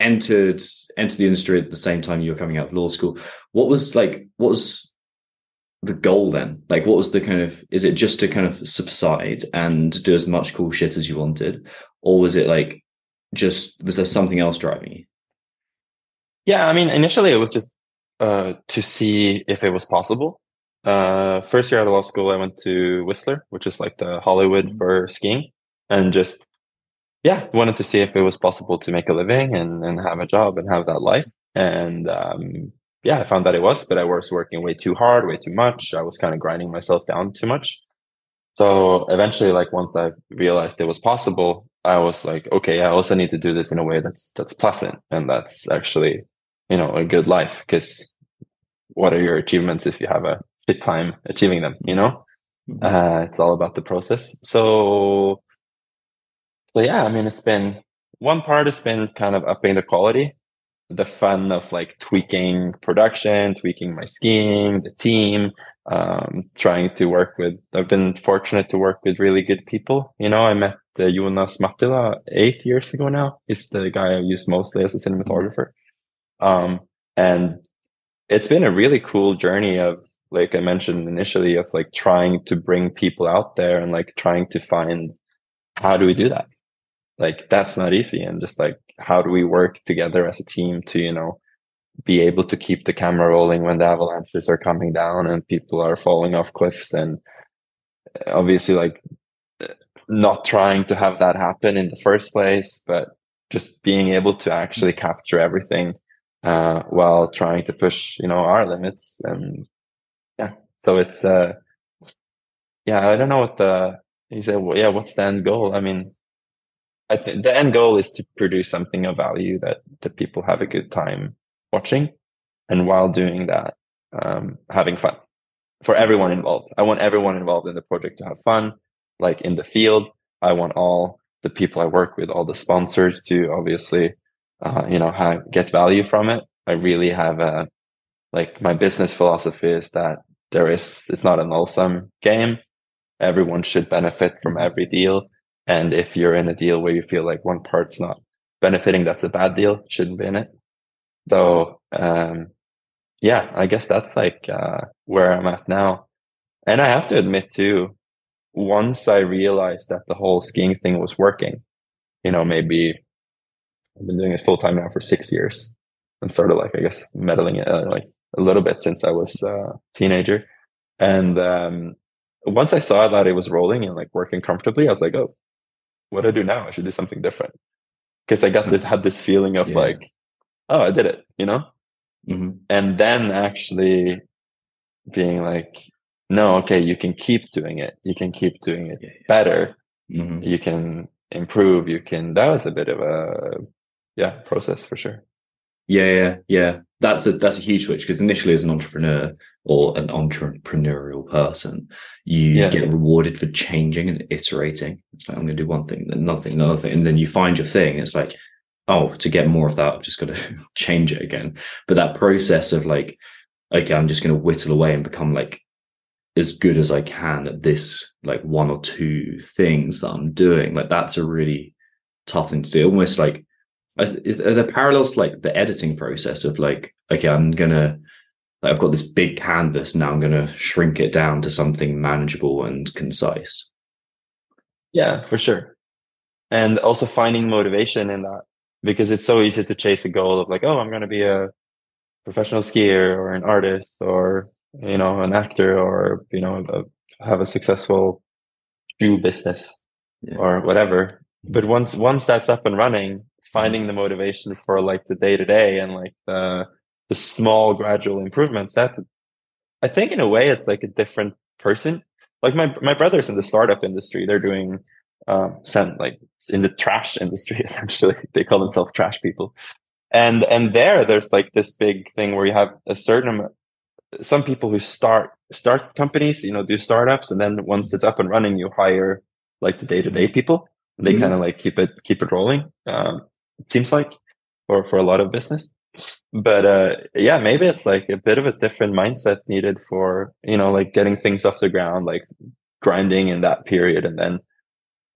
entered the industry at the same time you were coming out of law school. What was the goal then? Like, what was the kind of, is it just to kind of subside and do as much cool shit as you wanted, or was it like, just, was there something else driving you? Yeah, I mean, initially it was just to see if it was possible. First year out of law school, I went to Whistler, which is like the Hollywood for skiing, and just wanted to see if it was possible to make a living and have a job and have that life. And I found that it was, but I was working way too hard, way too much. I was kind of grinding myself down too much. So eventually, like once I realized it was possible, I was like, okay, I also need to do this in a way that's pleasant, and that's actually, you know, a good life. Because what are your achievements if you have a shit time achieving them? You know, it's all about the process. So yeah, I mean, it's been one part has been kind of upping the quality, the fun of like tweaking production, tweaking my skiing, the team, trying to work with, I've been fortunate to work with really good people. You know, I met Jonas Matila 8 years ago now. He's the guy I use mostly as a cinematographer. And it's been a really cool journey of, like I mentioned initially, of like trying to bring people out there and like trying to find, how do we do that? Like, that's not easy. And just like, how do we work together as a team to, you know, be able to keep the camera rolling when the avalanches are coming down and people are falling off cliffs? And obviously, like, not trying to have that happen in the first place, but just being able to actually capture everything while trying to push, you know, our limits. And yeah, so it's, I don't know what you say, well, yeah, what's the end goal? I mean, I think the end goal is to produce something of value that people have a good time watching, and while doing that, having fun for everyone involved. I want everyone involved in the project to have fun, like in the field. I want all the people I work with, all the sponsors to obviously, you know, get value from it. I really have my business philosophy is that it's not an all-sum game. Everyone should benefit from every deal. And if you're in a deal where you feel like one part's not benefiting, that's a bad deal. Shouldn't be in it. So, I guess that's like where I'm at now. And I have to admit too, once I realized that the whole skiing thing was working, you know, maybe I've been doing it full time now for 6 years and sort of like, I guess, meddling like a little bit since I was a teenager. And once I saw that it was rolling and like working comfortably, I was like, oh, what do I do now? I should do something different. Because I got this, had this feeling of like, oh, I did it, you know? Mm-hmm. And then actually being like, no, okay, you can keep doing it. You can keep doing it better. Mm-hmm. You can improve. You can, that was a bit of a, process for sure. Yeah. That's a huge switch, because initially as an entrepreneur or an entrepreneurial person, you get rewarded for changing and iterating. It's like, I'm going to do one thing, then another thing. And then you find your thing. It's like, oh, to get more of that, I've just got to change it again. But that process of like, okay, I'm just going to whittle away and become like as good as I can at this, like one or two things that I'm doing. Like that's a really tough thing to do. Almost like, are there parallels to like the editing process of like, okay, I'm going to, like, I've got this big canvas. Now I'm going to shrink it down to something manageable and concise. Yeah, for sure. And also finding motivation in that, because it's so easy to chase a goal of like, oh, I'm going to be a professional skier or an artist or, you know, an actor or, you know, have a successful shoe business or whatever. But once that's up and running, finding the motivation for like the day to day and like the small gradual improvements, that's, I think in a way it's like a different person. Like my brothers in the startup industry, they're doing like in the trash industry, essentially. They call themselves trash people. And there's like this big thing where you have a certain, some people who start companies, you know, do startups, and then once it's up and running, you hire like the day-to-day people. They kind of like keep it rolling. It seems like, or for a lot of business, but maybe it's like a bit of a different mindset needed for, you know, like getting things off the ground, like grinding in that period, and then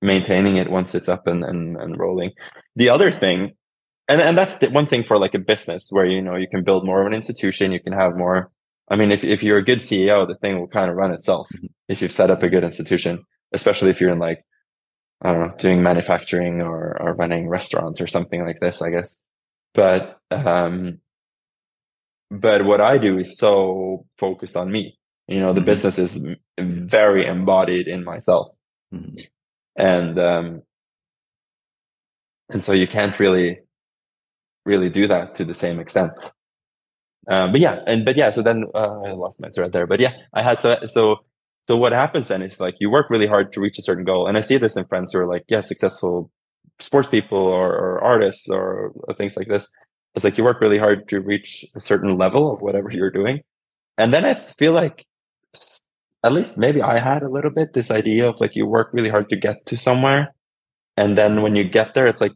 maintaining it once it's up and rolling. The other thing, and that's the one thing for like a business where, you know, you can build more of an institution, you can have more. I mean, if you're a good CEO, the thing will kind of run itself if you've set up a good institution, especially if you're in like, I don't know, doing manufacturing or running restaurants or something like this, I guess. But what I do is so focused on me. You know, the business is very embodied in myself. Mm-hmm. And so you can't really do that to the same extent. So then I lost my thread there. But yeah, I had so what happens then is like you work really hard to reach a certain goal. And I see this in friends who are like, successful sports people or artists or things like this. It's like you work really hard to reach a certain level of whatever you're doing. And then I feel like, at least maybe I had a little bit this idea of like you work really hard to get to somewhere. And then when you get there, it's like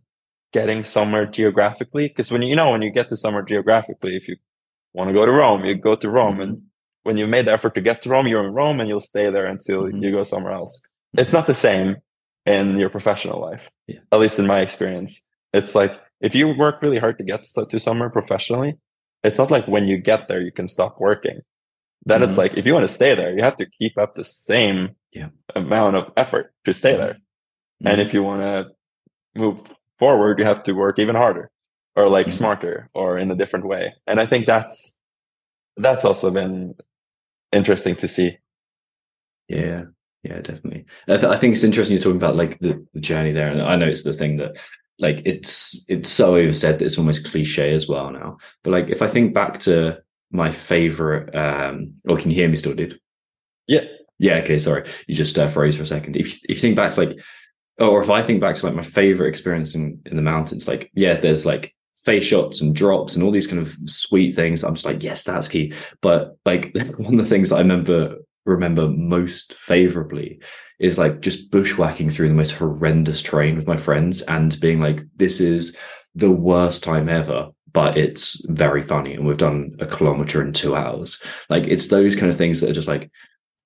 getting somewhere geographically. Because when you get to somewhere geographically, if you want to go to Rome, you go to Rome, and when you made the effort to get to Rome, you're in Rome, and you'll stay there until you go somewhere else. It's not the same in your professional life, at least in my experience. It's like if you work really hard to get to somewhere professionally, it's not like when you get there, you can stop working. Then it's like if you want to stay there, you have to keep up the same amount of effort to stay there. And if you want to move forward, you have to work even harder or like smarter or in a different way. And I think that's also been interesting to see. Yeah, definitely. I think it's interesting you're talking about like the journey there, and I know it's the thing that like it's so oversaid that it's almost cliche as well now. But like if I think back to my favorite, can you hear me still, dude? Yeah. Okay, sorry, you just froze for a second. If you think back to like, or if I think back to like my favorite experience in the mountains, like there's like face shots and drops and all these kind of sweet things. I'm just like, yes, that's key. But like one of the things that I remember most favorably is like just bushwhacking through the most horrendous terrain with my friends and being like, this is the worst time ever, but it's very funny. And we've done 1 kilometer in 2 hours. Like it's those kind of things that are just like,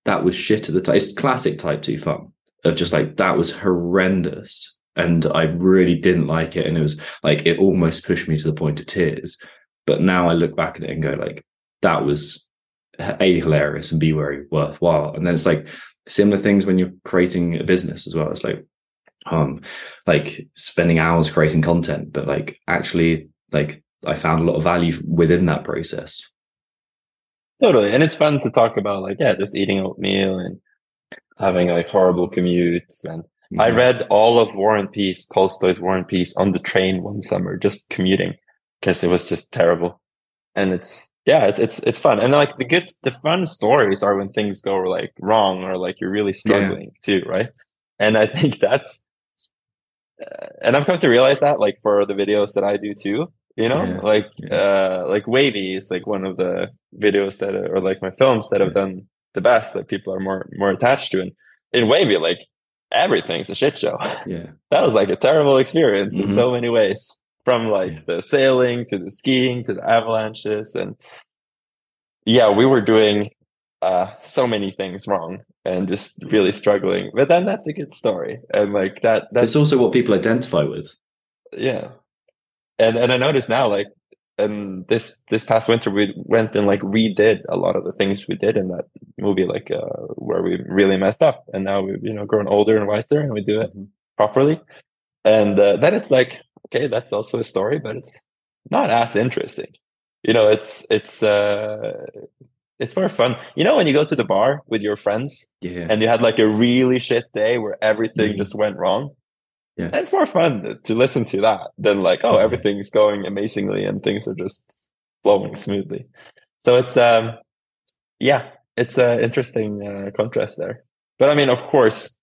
that was shit at the time. It's classic type 2 fun of just like, that was horrendous. And I really didn't like it. And it was like, it almost pushed me to the point of tears. But now I look back at it and go like, that was A, hilarious, and B, very worthwhile. And then it's like, similar things when you're creating a business as well. It's like spending hours creating content, but actually I found a lot of value within that process. Totally. And it's fun to talk about just eating oatmeal and having horrible commutes. And yeah. I read all of War and Peace, Tolstoy's War and Peace, on the train one summer, just commuting, because it was just terrible. And it's fun. And the fun stories are when things go wrong or you're really struggling too. Right. And I think that's, and I've come to realize that for the videos that I do too. Wavy is one of the videos that are, or my films that have done the best, that people are more attached to. And in Wavy, everything's a shit show. Yeah. That was a terrible experience in so many ways, from the sailing to the skiing to the avalanches. And we were doing so many things wrong and just really struggling. But then that's a good story. And that's also what people identify with. Yeah. And I noticed now, and this past winter, we went and redid a lot of the things we did in that movie, where we really messed up. And now we've, grown older and wiser, and we do it properly. And then it's okay, that's also a story, but it's not as interesting. It's more fun. When you go to the bar with your friends and you had a really shit day where everything just went wrong. Yeah. It's more fun to listen to that than everything's going amazingly and things are just flowing smoothly. So it's an interesting contrast there. But I mean, of course,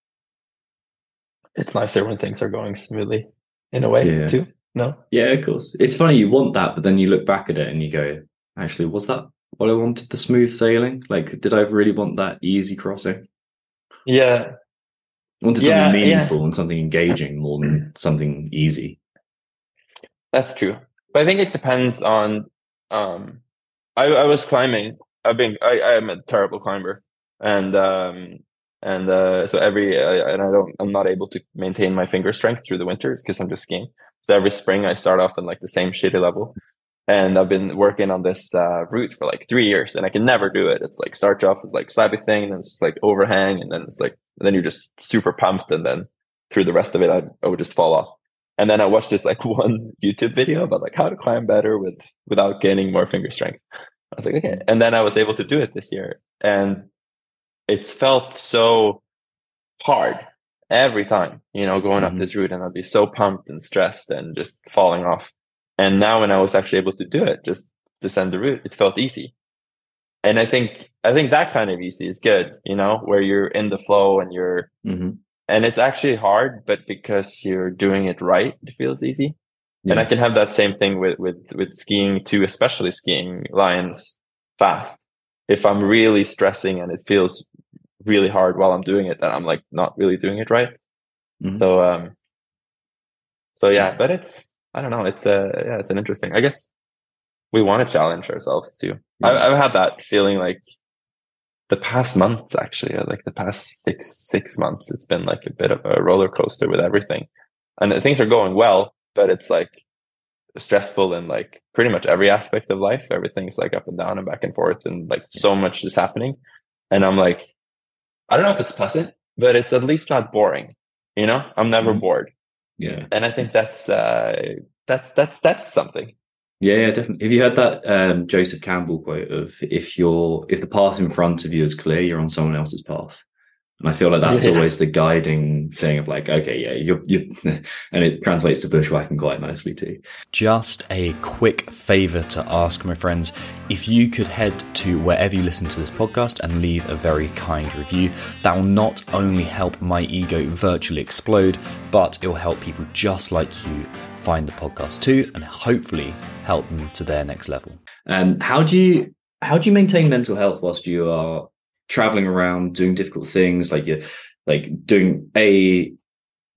it's nicer when things are going smoothly in a way too. No? Yeah, of course. It's funny, you want that, but then you look back at it and you go, actually, was that what I wanted? The smooth sailing? Did I really want that easy crossing? Yeah. Wanted something meaningful and something engaging more than something easy. That's true. But I think it depends on, I was climbing. I am a terrible climber. I'm not able to maintain my finger strength through the winters because I'm just skiing. So every spring I start off in the same shitty level. And I've been working on this route for 3 years, and I can never do it. It's starts off with slabby thing, and then it's overhang, and then it's and then you're just super pumped, and then through the rest of it, I would just fall off. And then I watched this one YouTube video about how to climb better without gaining more finger strength. I was okay, and then I was able to do it this year, and it's felt so hard every time, going up this route, and I'd be so pumped and stressed and just falling off. And now when I was actually able to do it, just descend the route, it felt easy. And I think that kind of easy is good, where you're in the flow and you're, and it's actually hard, but because you're doing it right, it feels easy. Yeah. And I can have that same thing with skiing too, especially skiing lines fast. If I'm really stressing and it feels really hard while I'm doing it, then I'm not really doing it right. Mm-hmm. So but it's, I don't know. It's it's an interesting. I guess we want to challenge ourselves too. Yeah. I've had that feeling the past months, actually, the past six months. It's been a bit of a roller coaster with everything, and things are going well, but it's stressful in pretty much every aspect of life. Everything's up and down and back and forth, and so much is happening. And I'm I don't know if it's pleasant, but it's at least not boring. I'm never bored. Yeah, and I think that's something. Yeah, definitely. Have you heard that Joseph Campbell quote of if the path in front of you is clear, you're on someone else's path? And I feel that's always the guiding thing of you're and it translates to bushwhacking quite nicely too. Just a quick favor to ask, my friends, if you could head to wherever you listen to this podcast and leave a very kind review, that will not only help my ego virtually explode, but it will help people just like you find the podcast too, and hopefully help them to their next level. How do you maintain mental health whilst you are traveling around, doing difficult things, doing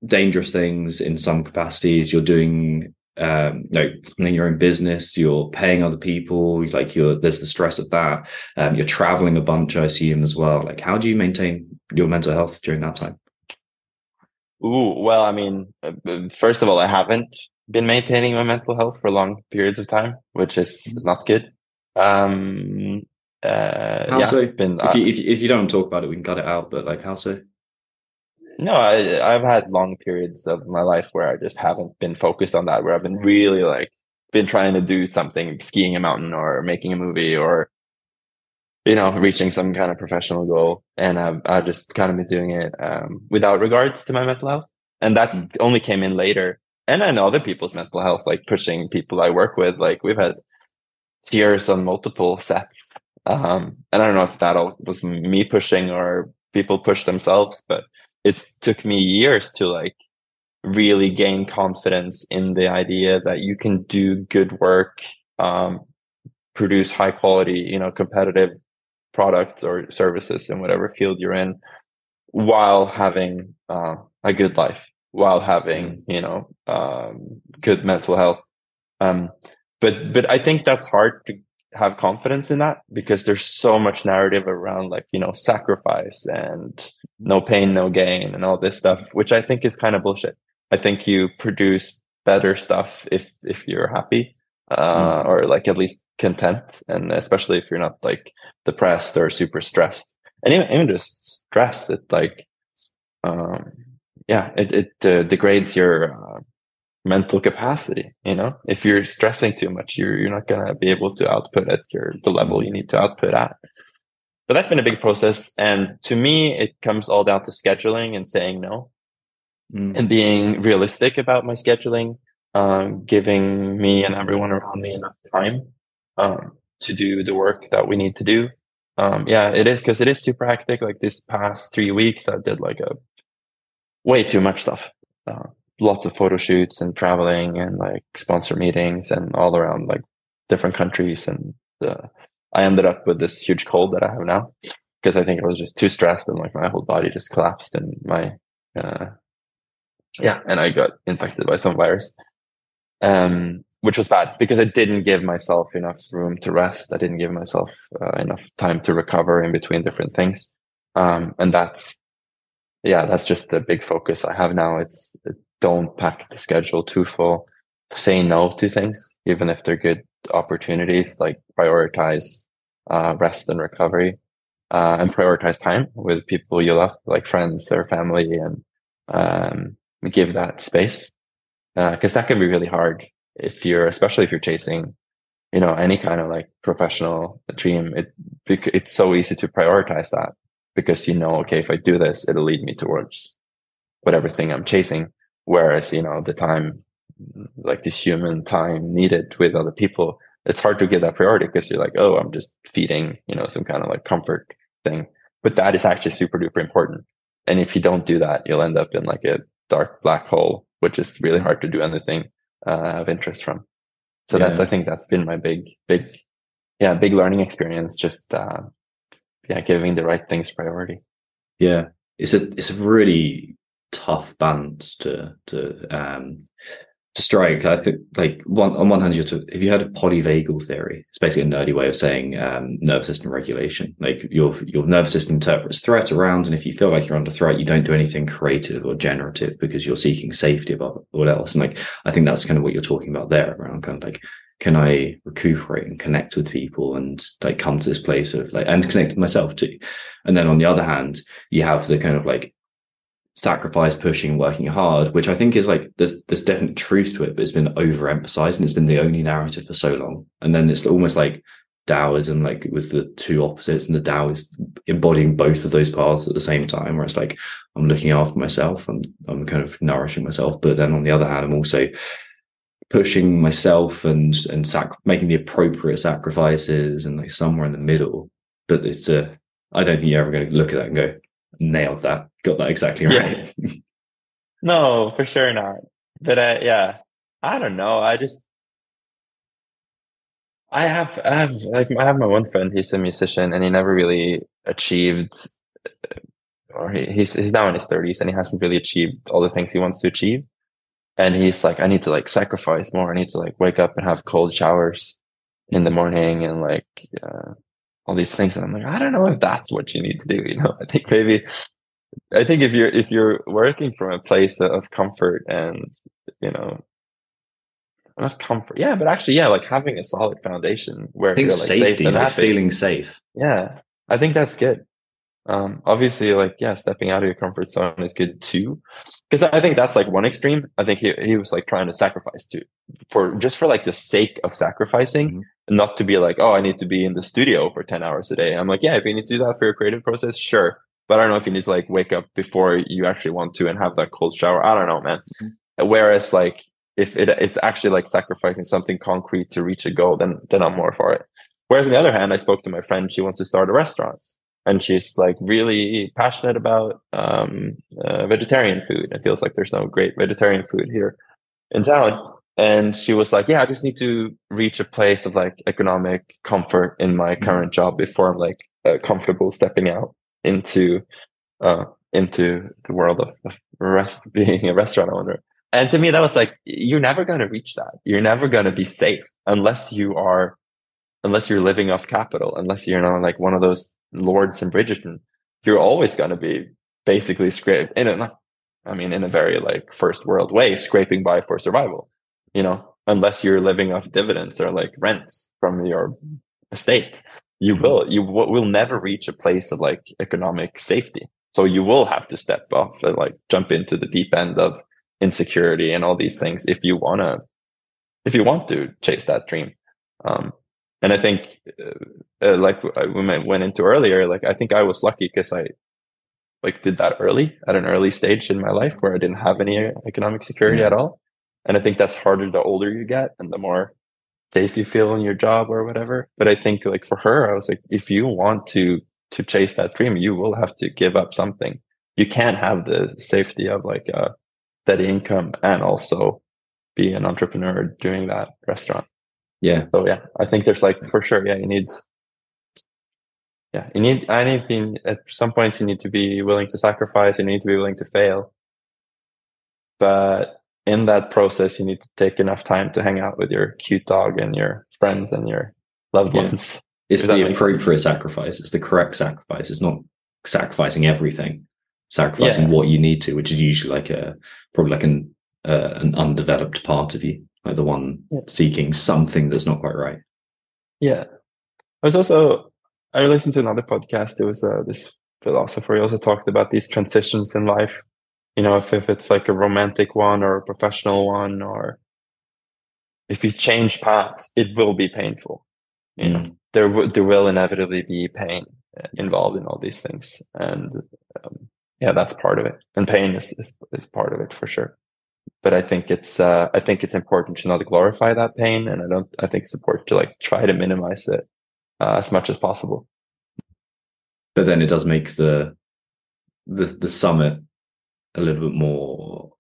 dangerous things in some capacities, you're doing running your own business, you're paying other people, there's the stress of that, you're traveling a bunch, I assume, as well. How do you maintain your mental health during that time? Well, I mean, first of all, I haven't been maintaining my mental health for long periods of time, which is not good. How so? If you don't talk about it, we can cut it out. But like, how so? No, I've had long periods of my life where I just haven't been focused on that. Where I've been really like been trying to do something, skiing a mountain or making a movie or, you know, reaching some kind of professional goal. And I've just kind of been doing it without regards to my mental health. And that only came in later. And I know other people's mental health, like pushing people I work with, like we've had tears on multiple sets. And I don't know if that all was me pushing or people push themselves, but it took me years to like really gain confidence in the idea that you can do good work, produce high quality, you know, competitive products or services in whatever field you're in, while having a good life, while having, you know, good mental health. But I think that's hard to have confidence in that because there's so much narrative around like, you know, sacrifice and no pain, no gain and all this stuff, which I think is kind of bullshit. I think you produce better stuff if you're happy or like at least content. And especially if you're not like depressed or super stressed and even just stress, it like, it degrades your mental capacity. You know, if you're stressing too much, you're not going to be able to output at the level you need to output at. But that's been a big process. And to me, it comes all down to scheduling and saying no and being realistic about my scheduling, giving me and everyone around me enough time to do the work that we need to do. It is because it is super hectic. Like this past 3 weeks, I did like way too much stuff. Lots of photo shoots and traveling and like sponsor meetings and all around like different countries. And I ended up with this huge cold that I have now because I think I was just too stressed and like my whole body just collapsed and my, and I got infected by some virus, which was bad because I didn't give myself enough room to rest. I didn't give myself enough time to recover in between different things. And that's just the big focus I have now. It's don't pack the schedule too full. Say no to things, even if they're good opportunities. Like prioritize rest and recovery, and prioritize time with people you love, like friends or family, and give that space because that can be really hard especially if you're chasing, you know, any kind of like professional dream. It's so easy to prioritize that. Because, you know, okay, if I do this, it'll lead me towards whatever thing I'm chasing. Whereas, you know, the time, like this human time needed with other people, it's hard to give that priority because you're like, oh, I'm just feeding, you know, some kind of like comfort thing. But that is actually super duper important. And if you don't do that, you'll end up in like a dark black hole, which is really hard to do anything of interest from. So I think that's been my big learning experience. Just, giving the right things priority. Yeah, it's a really tough balance to strike. I think like on one hand, have you heard of polyvagal theory? It's basically a nerdy way of saying nervous system regulation. Like your nervous system interprets threat around, and if you feel like you're under threat, you don't do anything creative or generative because you're seeking safety above all else. And like I think that's kind of what you're talking about there around kind of like, can I recuperate and connect with people and like come to this place of like, and connect with myself too. And then on the other hand, you have the kind of like sacrifice, pushing, working hard, which I think is like, there's definite truth to it, but it's been overemphasized and it's been the only narrative for so long. And then it's almost like Taoism, like with the two opposites, and the Tao is embodying both of those paths at the same time, where it's like, I'm looking after myself and I'm kind of nourishing myself. But then on the other hand, I'm also pushing myself and making the appropriate sacrifices and like somewhere in the middle. But it's I don't think you're ever going to look at that and go, nailed that, got that exactly right. Yeah. No, for sure not. But I don't know. I have my one friend. He's a musician and he never really achieved, or he's now in his 30s and he hasn't really achieved all the things he wants to achieve. And he's like, I need to like sacrifice more. I need to like wake up and have cold showers in the morning and like all these things. And I'm like, I don't know if that's what you need to do. You know, I think if you're working from a place of comfort and, you know, Not comfort. Yeah, but actually, yeah, like having a solid foundation where I think you're like safety, safe and happy. Feeling safe. Yeah, I think that's good. Obviously, like, yeah, stepping out of your comfort zone is good too, because I think that's like one extreme. I think he was like trying to sacrifice too, for like the sake of sacrificing, mm-hmm. not to be like, oh, I need to be in the studio for 10 hours a day. I'm like, yeah, if you need to do that for your creative process, sure. But I don't know if you need to like wake up before you actually want to and have that cold shower. I don't know, man. Mm-hmm. Whereas like if it's actually like sacrificing something concrete to reach a goal, then I'm more for it. Whereas on the other hand, I spoke to my friend, she wants to start a restaurant. And she's like really passionate about vegetarian food. It feels like there's no great vegetarian food here in town. And she was like, yeah, I just need to reach a place of like economic comfort in my current job before I'm like comfortable stepping out into the world of being a restaurant owner. And to me, that was like, you're never going to reach that. You're never going to be safe unless you're living off capital, unless you're not like one of those lords in Bridgerton. You're always going to be basically in a very like first world way, scraping by for survival, unless you're living off dividends or like rents from your estate. You will never reach a place of like economic safety. So you will have to step off and like jump into the deep end of insecurity and all these things if you want to chase that dream. And I think, like when I went into earlier, like I think I was lucky because I like did that early at an early stage in my life where I didn't have any economic security at all. And I think that's harder the older you get and the more safe you feel in your job or whatever. But I think like for her, I was like, if you want to chase that dream, you will have to give up something. You can't have the safety of like a steady income and also be an entrepreneur doing that restaurant. Yeah. So yeah, I think there's like for sure. Yeah, you need anything. At some point, you need to be willing to sacrifice. You need to be willing to fail. But in that process, you need to take enough time to hang out with your cute dog and your friends and your loved ones. It's the appropriate sacrifice. It's the correct sacrifice. It's not sacrificing everything. Sacrificing what you need to, which is usually like an undeveloped part of you. Like the one seeking something that's not quite right. Yeah. I listened to another podcast. It was this philosopher. He also talked about these transitions in life. If it's like a romantic one or a professional one, or if you change paths, it will be painful. There will inevitably be pain involved in all these things. And that's part of it. And pain is part of it for sure. But I think it's important to not glorify that pain, and I think it's important to like try to minimize it as much as possible. But then it does make the summit a little bit more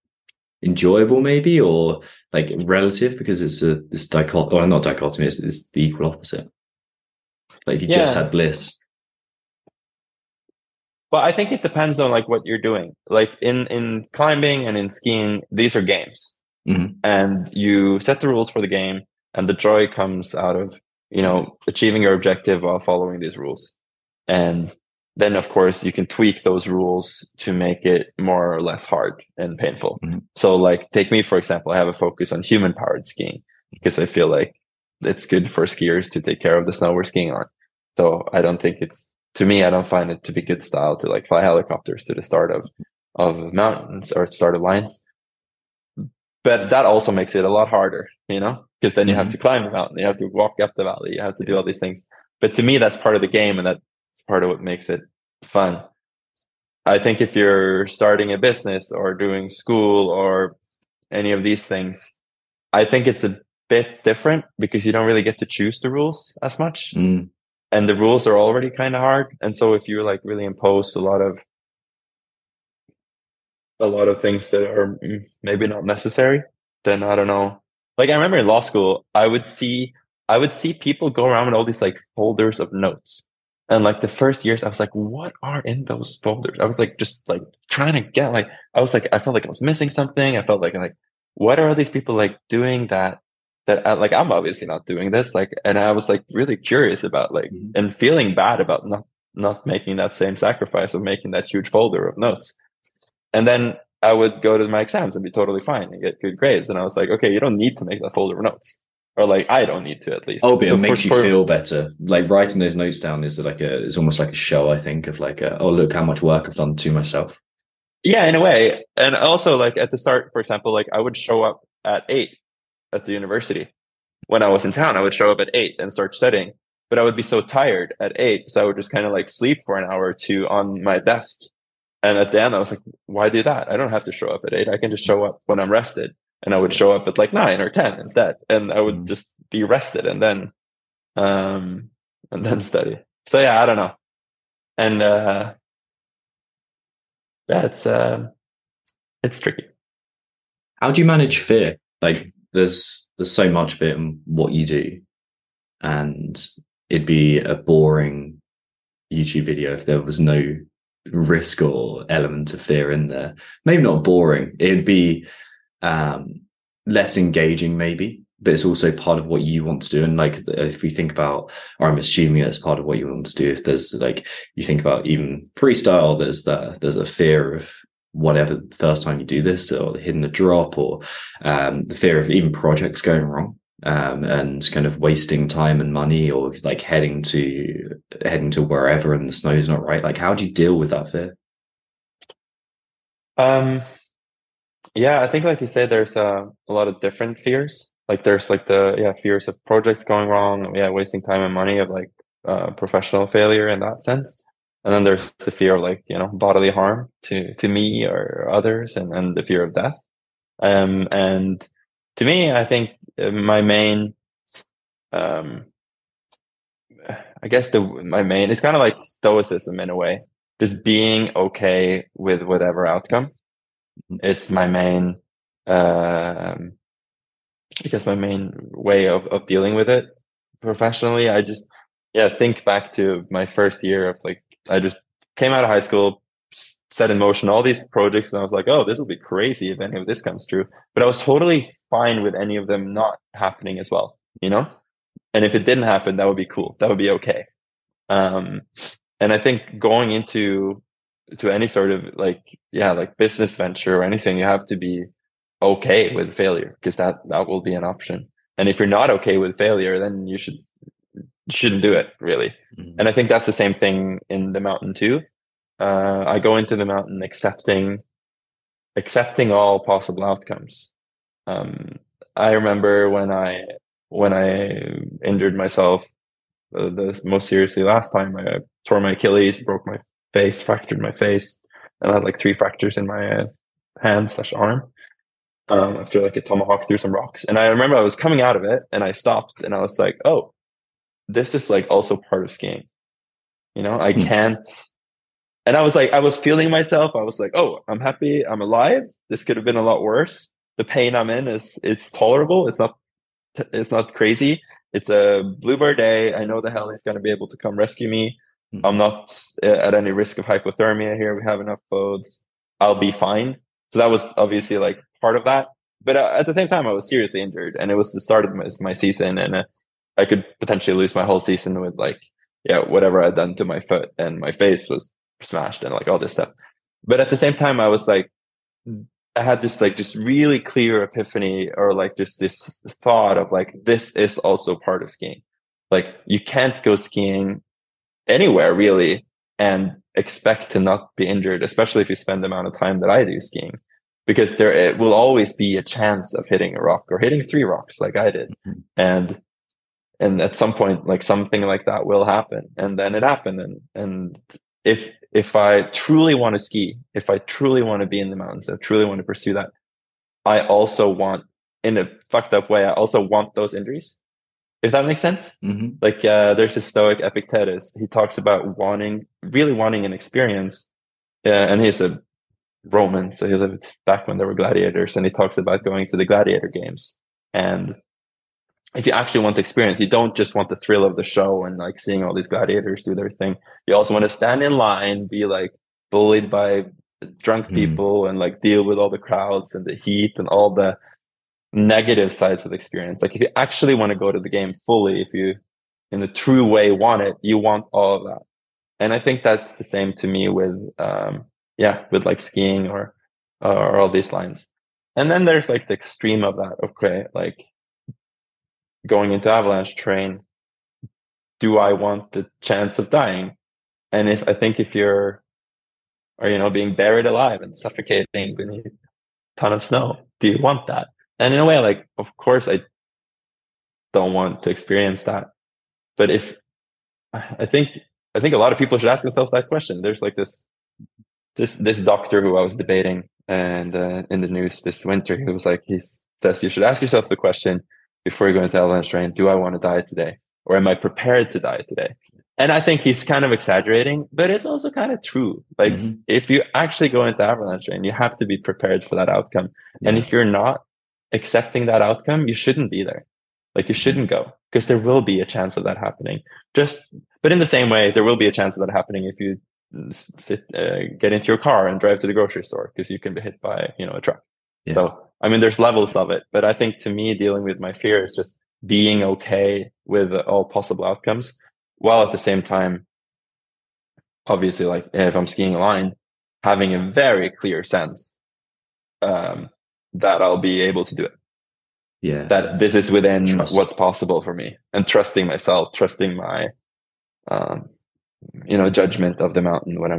enjoyable, maybe, or like relative, because it's this dichotomy, or not dichotomy, it's the equal opposite. Like if you just had bliss. Well, I think it depends on like what you're doing. Like in climbing and in skiing, these are games, and you set the rules for the game, and the joy comes out of achieving your objective while following these rules. And then, of course, you can tweak those rules to make it more or less hard and painful. So, like, take me for example. I have a focus on human-powered skiing because I feel like it's good for skiers to take care of the snow we're skiing on. So I don't think it's. To me, I don't find it to be good style to like fly helicopters to the start of mountains or start of lines. But that also makes it a lot harder, because then you have to climb the mountain, you have to walk up the valley, you have to do all these things. But to me, that's part of the game, and that's part of what makes it fun. I think if you're starting a business or doing school or any of these things, I think it's a bit different because you don't really get to choose the rules as much. And the rules are already kind of hard. And so if you like really impose a lot of things that are maybe not necessary, then I don't know. Like I remember in law school, I would see people go around with all these like folders of notes. And like the first years, I was like, what are in those folders? I was like, just like trying to get like, I was like, I felt like I was missing something. I felt like what are all these people like doing that like I'm obviously not doing this, like, and I was like really curious about like and feeling bad about not making that same sacrifice of making that huge folder of notes. And then I would go to my exams and be totally fine and get good grades. And I was like, okay, you don't need to make that folder of notes. Or like, I don't need to, at least. Oh, but so it makes you feel better. Like writing those notes down is like it's almost like a show, I think, of like, oh, look how much work I've done to myself. Yeah, in a way. And also like at the start, for example, like I would show up at 8 at the university. When I was in town, I would show up at 8 and start studying, but I would be so tired at 8. So I would just kind of like sleep for an hour or two on my desk. And at the end, I was like, why do that? I don't have to show up at 8. I can just show up when I'm rested. And I would show up at like 9 or 10 instead. And I would just be rested and then study. So yeah, I don't know. And it's tricky. How do you manage fear? Like there's so much of it in what you do. And it'd be a boring YouTube video if there was no risk or element of fear in there. Maybe not boring. It'd be less engaging maybe, but it's also part of what you want to do. And like if we think about, or I'm assuming that's part of what you want to do, if there's like, you think about even freestyle, there's a fear of whatever the first time you do this, or hitting the drop, or the fear of even projects going wrong, and kind of wasting time and money, or like heading to wherever and the snow's not right. Like how do you deal with that fear? Yeah, I think like you say, there's a lot of different fears. Like there's like the fears of projects going wrong, wasting time and money, of like professional failure in that sense. And then there's the fear of like, bodily harm to me or others, and the fear of death. And to me, I think my main, it's kind of like stoicism in a way, just being okay with whatever outcome. It's my main, way of dealing with it professionally. I just, think back to my first year of like, I just came out of high school, set in motion all these projects, and I was like, oh, this will be crazy if any of this comes true. But I was totally fine with any of them not happening as well, And if it didn't happen, that would be cool. That would be okay. And I think going into any sort of like business venture or anything, you have to be okay with failure, because that will be an option. And if you're not okay with failure, then you shouldn't do it, really. Mm-hmm. And I think that's the same thing in the mountain too. I go into the mountain accepting all possible outcomes. I remember when I injured myself the most seriously last time, I tore my Achilles, broke my face, fractured my face, and I had like 3 fractures in my hand / arm after like a tomahawk through some rocks. And I remember I was coming out of it, and I stopped, and I was like, oh, this is like also part of skiing, I can't. And I was like, I was feeling myself. I was like, oh, I'm happy, I'm alive. This could have been a lot worse. The pain I'm in it's tolerable. It's not crazy. It's a bluebird day. I know the hell is going to be able to come rescue me. I'm not at any risk of hypothermia here. We have enough clothes. I'll be fine. So that was obviously like part of that. But at the same time, I was seriously injured, and it was the start of my season, and I could potentially lose my whole season with whatever I'd done to my foot, and my face was smashed and like all this stuff. But at the same time, I was like, I had this like just really clear epiphany, or like just this thought of like, this is also part of skiing. Like you can't go skiing anywhere really and expect to not be injured, especially if you spend the amount of time that I do skiing, because it will always be a chance of hitting a rock, or hitting 3 rocks like I did. Mm-hmm. And at some point, like something like that will happen. And then it happened. And if I truly want to ski, if I truly want to be in the mountains, I truly want to pursue that, I also want, in a fucked up way, I also want those injuries. If that makes sense. Mm-hmm. Like there's a Stoic, Epictetus. He talks about really wanting an experience. And he's a Roman, so he lived back when there were gladiators. And he talks about going to the gladiator games. And if you actually want the experience, you don't just want the thrill of the show and like seeing all these gladiators do their thing. You also want to stand in line, be like bullied by drunk people, and like deal with all the crowds and the heat and all the negative sides of experience. Like if you actually want to go to the game fully, if you in the true way want it, you want all of that. And I think that's the same to me with like skiing or or all these lines. And then there's like the extreme of that. Okay, like going into avalanche terrain, do I want the chance of dying? And if I think if you're, or, you know, being buried alive and suffocating beneath a ton of snow, do you want that? And in a way, like, of course, I don't want to experience that. But if I think a lot of people should ask themselves that question. There's like this doctor who I was debating and in the news this winter, he was like, he says, you should ask yourself the question before you go into avalanche terrain, do I want to die today? Or am I prepared to die today? And I think he's kind of exaggerating, but it's also kind of true. Like, mm-hmm. if you actually go into avalanche terrain, you have to be prepared for that outcome. Yeah. And if you're not accepting that outcome, you shouldn't be there. Like, you shouldn't go, because there will be a chance of that happening. But in the same way, there will be a chance of that happening if you get into your car and drive to the grocery store, because you can be hit by, you know, a truck. Yeah. So, I mean, there's levels of it. But I think, to me, dealing with my fear is just being okay with all possible outcomes, while at the same time, obviously, like, if I'm skiing a line, having a very clear sense that I'll be able to do it. Yeah, that this is within what's possible for me, and trusting myself, trusting my, judgment of the mountain, what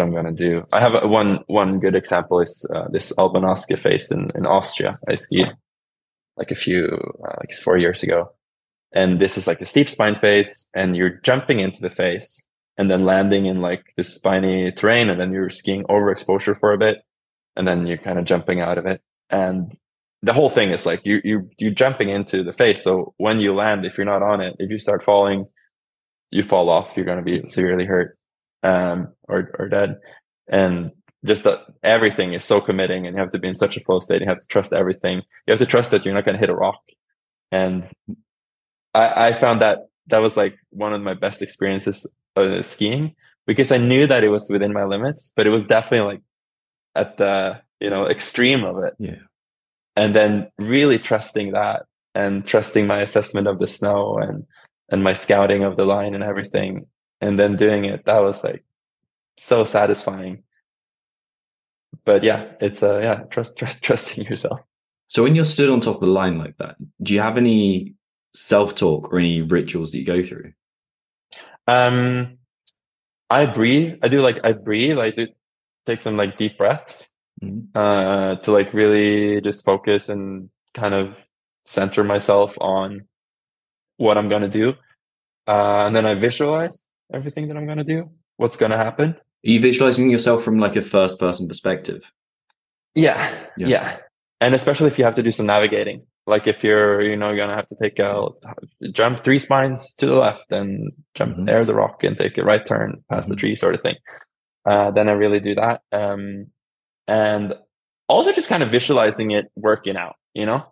I'm gonna do. I have one good example is this Albanaska face in Austria. I skied like 4 years ago, and this is like a steep spine face, and you're jumping into the face and then landing in like this spiny terrain, and then you're skiing overexposure for a bit, and then you're kind of jumping out of it. And the whole thing is like you're jumping into the face. So when you land, if you're not on it, if you start falling, you fall off. You're going to be severely hurt, or dead. And just that everything is so committing, and you have to be in such a flow state. You have to trust everything. You have to trust that you're not going to hit a rock. And I found that was like one of my best experiences of skiing, because I knew that it was within my limits, but it was definitely like at the, extreme of it. Yeah. And then really trusting that, and trusting my assessment of the snow and my scouting of the line and everything. And then doing it, that was like so satisfying. But yeah, it's trusting yourself. So when you're stood on top of the line like that, do you have any self-talk or any rituals that you go through? I breathe. I do take some like deep breaths. Mm-hmm. To like really just focus and kind of center myself on what I'm going to do. And then I visualize everything that I'm going to do, what's going to happen. Are you visualizing yourself from like a first person perspective? Yeah. And especially if you have to do some navigating, like if you're, going to have to take a jump 3 spines to the left and jump mm-hmm. near the rock and take a right turn past mm-hmm. the tree sort of thing. Then I really do that. And also just kind of visualizing it working out, Yeah.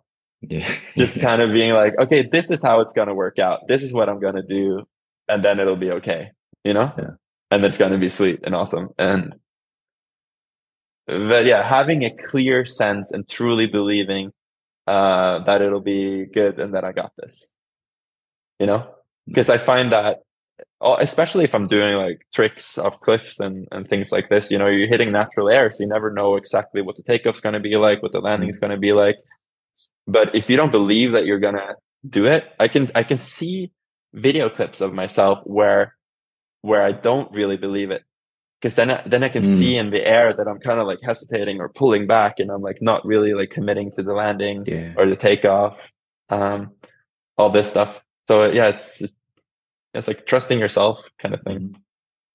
Just kind of being like, okay, this is how it's going to work out. This is what I'm going to do. And then it'll be okay, Yeah. And it's going to be sweet and awesome. But yeah, having a clear sense and truly believing that it'll be good and that I got this, Because I find that, especially if I'm doing like tricks off cliffs and things like this, you're hitting natural air, so you never know exactly what the takeoff's going to be like, what the landing is going to be like. But if you don't believe that you're going to do it, I can see video clips of myself where I don't really believe it, because then I can see in the air that I'm kind of like hesitating or pulling back, and I'm like not really like committing to the landing or the takeoff, all this stuff. So yeah, it's like trusting yourself kind of thing.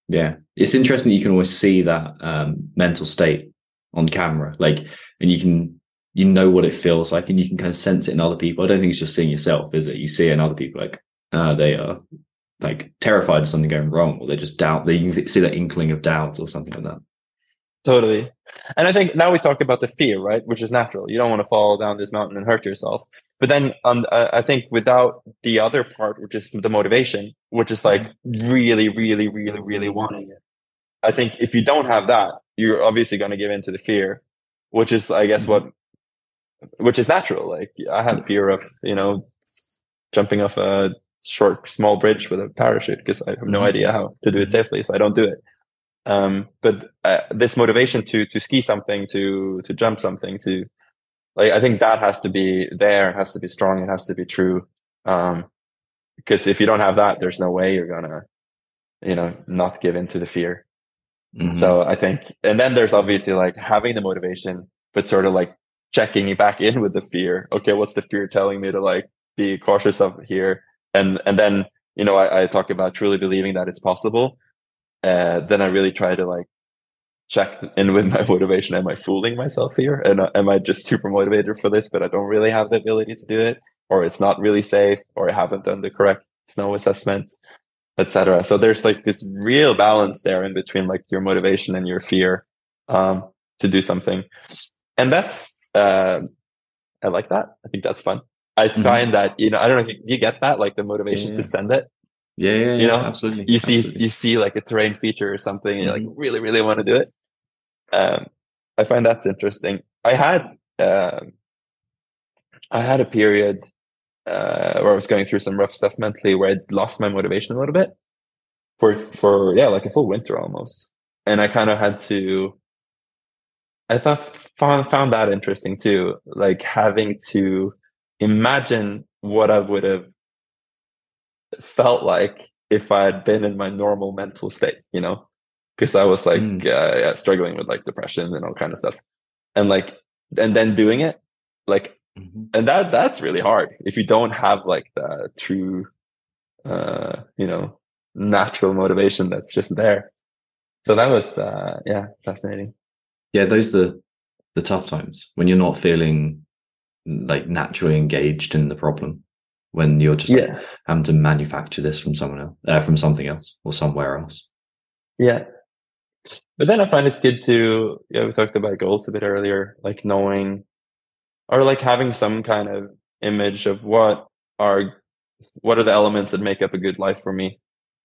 Yeah. It's interesting that you can always see that mental state on camera, like, and you can, what it feels like, and you can kind of sense it in other people. I don't think it's just seeing yourself, is it? You see it in other people, like, they are like terrified of something going wrong, or they just doubt, you can see that inkling of doubt or something like that. Totally. And I think now we talk about the fear, right? Which is natural. You don't want to fall down this mountain and hurt yourself. But then I think without the other part, which is the motivation, which is like really, really, really, really wanting it. I think if you don't have that, you're obviously going to give in to the fear, which is, I guess, which is natural. Like, I had fear of, jumping off a small bridge with a parachute, because I have no idea how to do it safely. So I don't do it. But this motivation to ski something, to jump something, to like, I think that has to be there. It has to be strong. It has to be true. Because if you don't have that, there's no way you're gonna, not give in to the fear. Mm-hmm. So I think, and then there's obviously like having the motivation, but sort of like checking you back in with the fear. Okay, what's the fear telling me to like be cautious of here? And then, I talk about truly believing that it's possible. Then I really try to like check in with my motivation. Am I fooling myself here? And am I just super motivated for this, but I don't really have the ability to do it, or it's not really safe, or I haven't done the correct snow assessment, etc. So there's like this real balance there in between like your motivation and your fear to do something. And that's, I like that. I think that's fun. I find that, I don't know if you get that, like the motivation to send it. Yeah, absolutely. You see like a terrain feature or something, and you're like, really, really want to do it. I find that's interesting. I had a period where I was going through some rough stuff mentally, where I lost my motivation a little bit for like a full winter almost. And I kind of had to, I found that interesting too, like having to imagine what I would have felt like if I had been in my normal mental state, because I was like struggling with like depression and all kind of stuff, and then doing it, like, and that's really hard if you don't have like the true, natural motivation that's just there. So that was fascinating. Yeah, those are the tough times when you're not feeling like naturally engaged in the problem. When you're just like, having to manufacture this from someone else, from something else or somewhere else. Yeah. But then I find it's good to, we talked about goals a bit earlier, like knowing or like having some kind of image of what are the elements that make up a good life for me.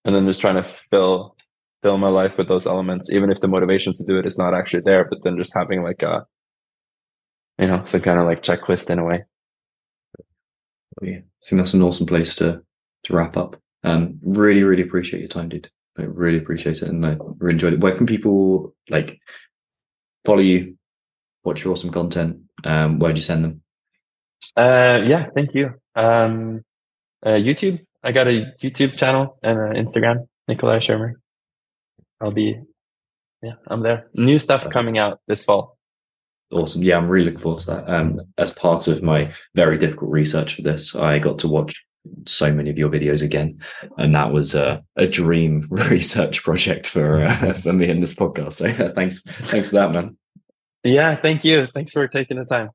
And then just trying to fill my life with those elements, even if the motivation to do it is not actually there, but then just having like a, some kind of like checklist in a way. Yeah, I think that's an awesome place to wrap up. Really, really appreciate your time, dude. I really appreciate it, and I really enjoyed it. Where can people like follow you, watch your awesome content? Where do you send them? Thank you. YouTube. I got a YouTube channel and Instagram, Nikolai Schirmer. I'm there. New stuff coming out this fall. Awesome. Yeah, I'm really looking forward to that. As part of my very difficult research for this, I got to watch so many of your videos again, and that was a dream research project for me in this podcast. So thanks for that, man. Yeah, thank you. Thanks for taking the time.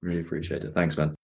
Really appreciate it. Thanks, man.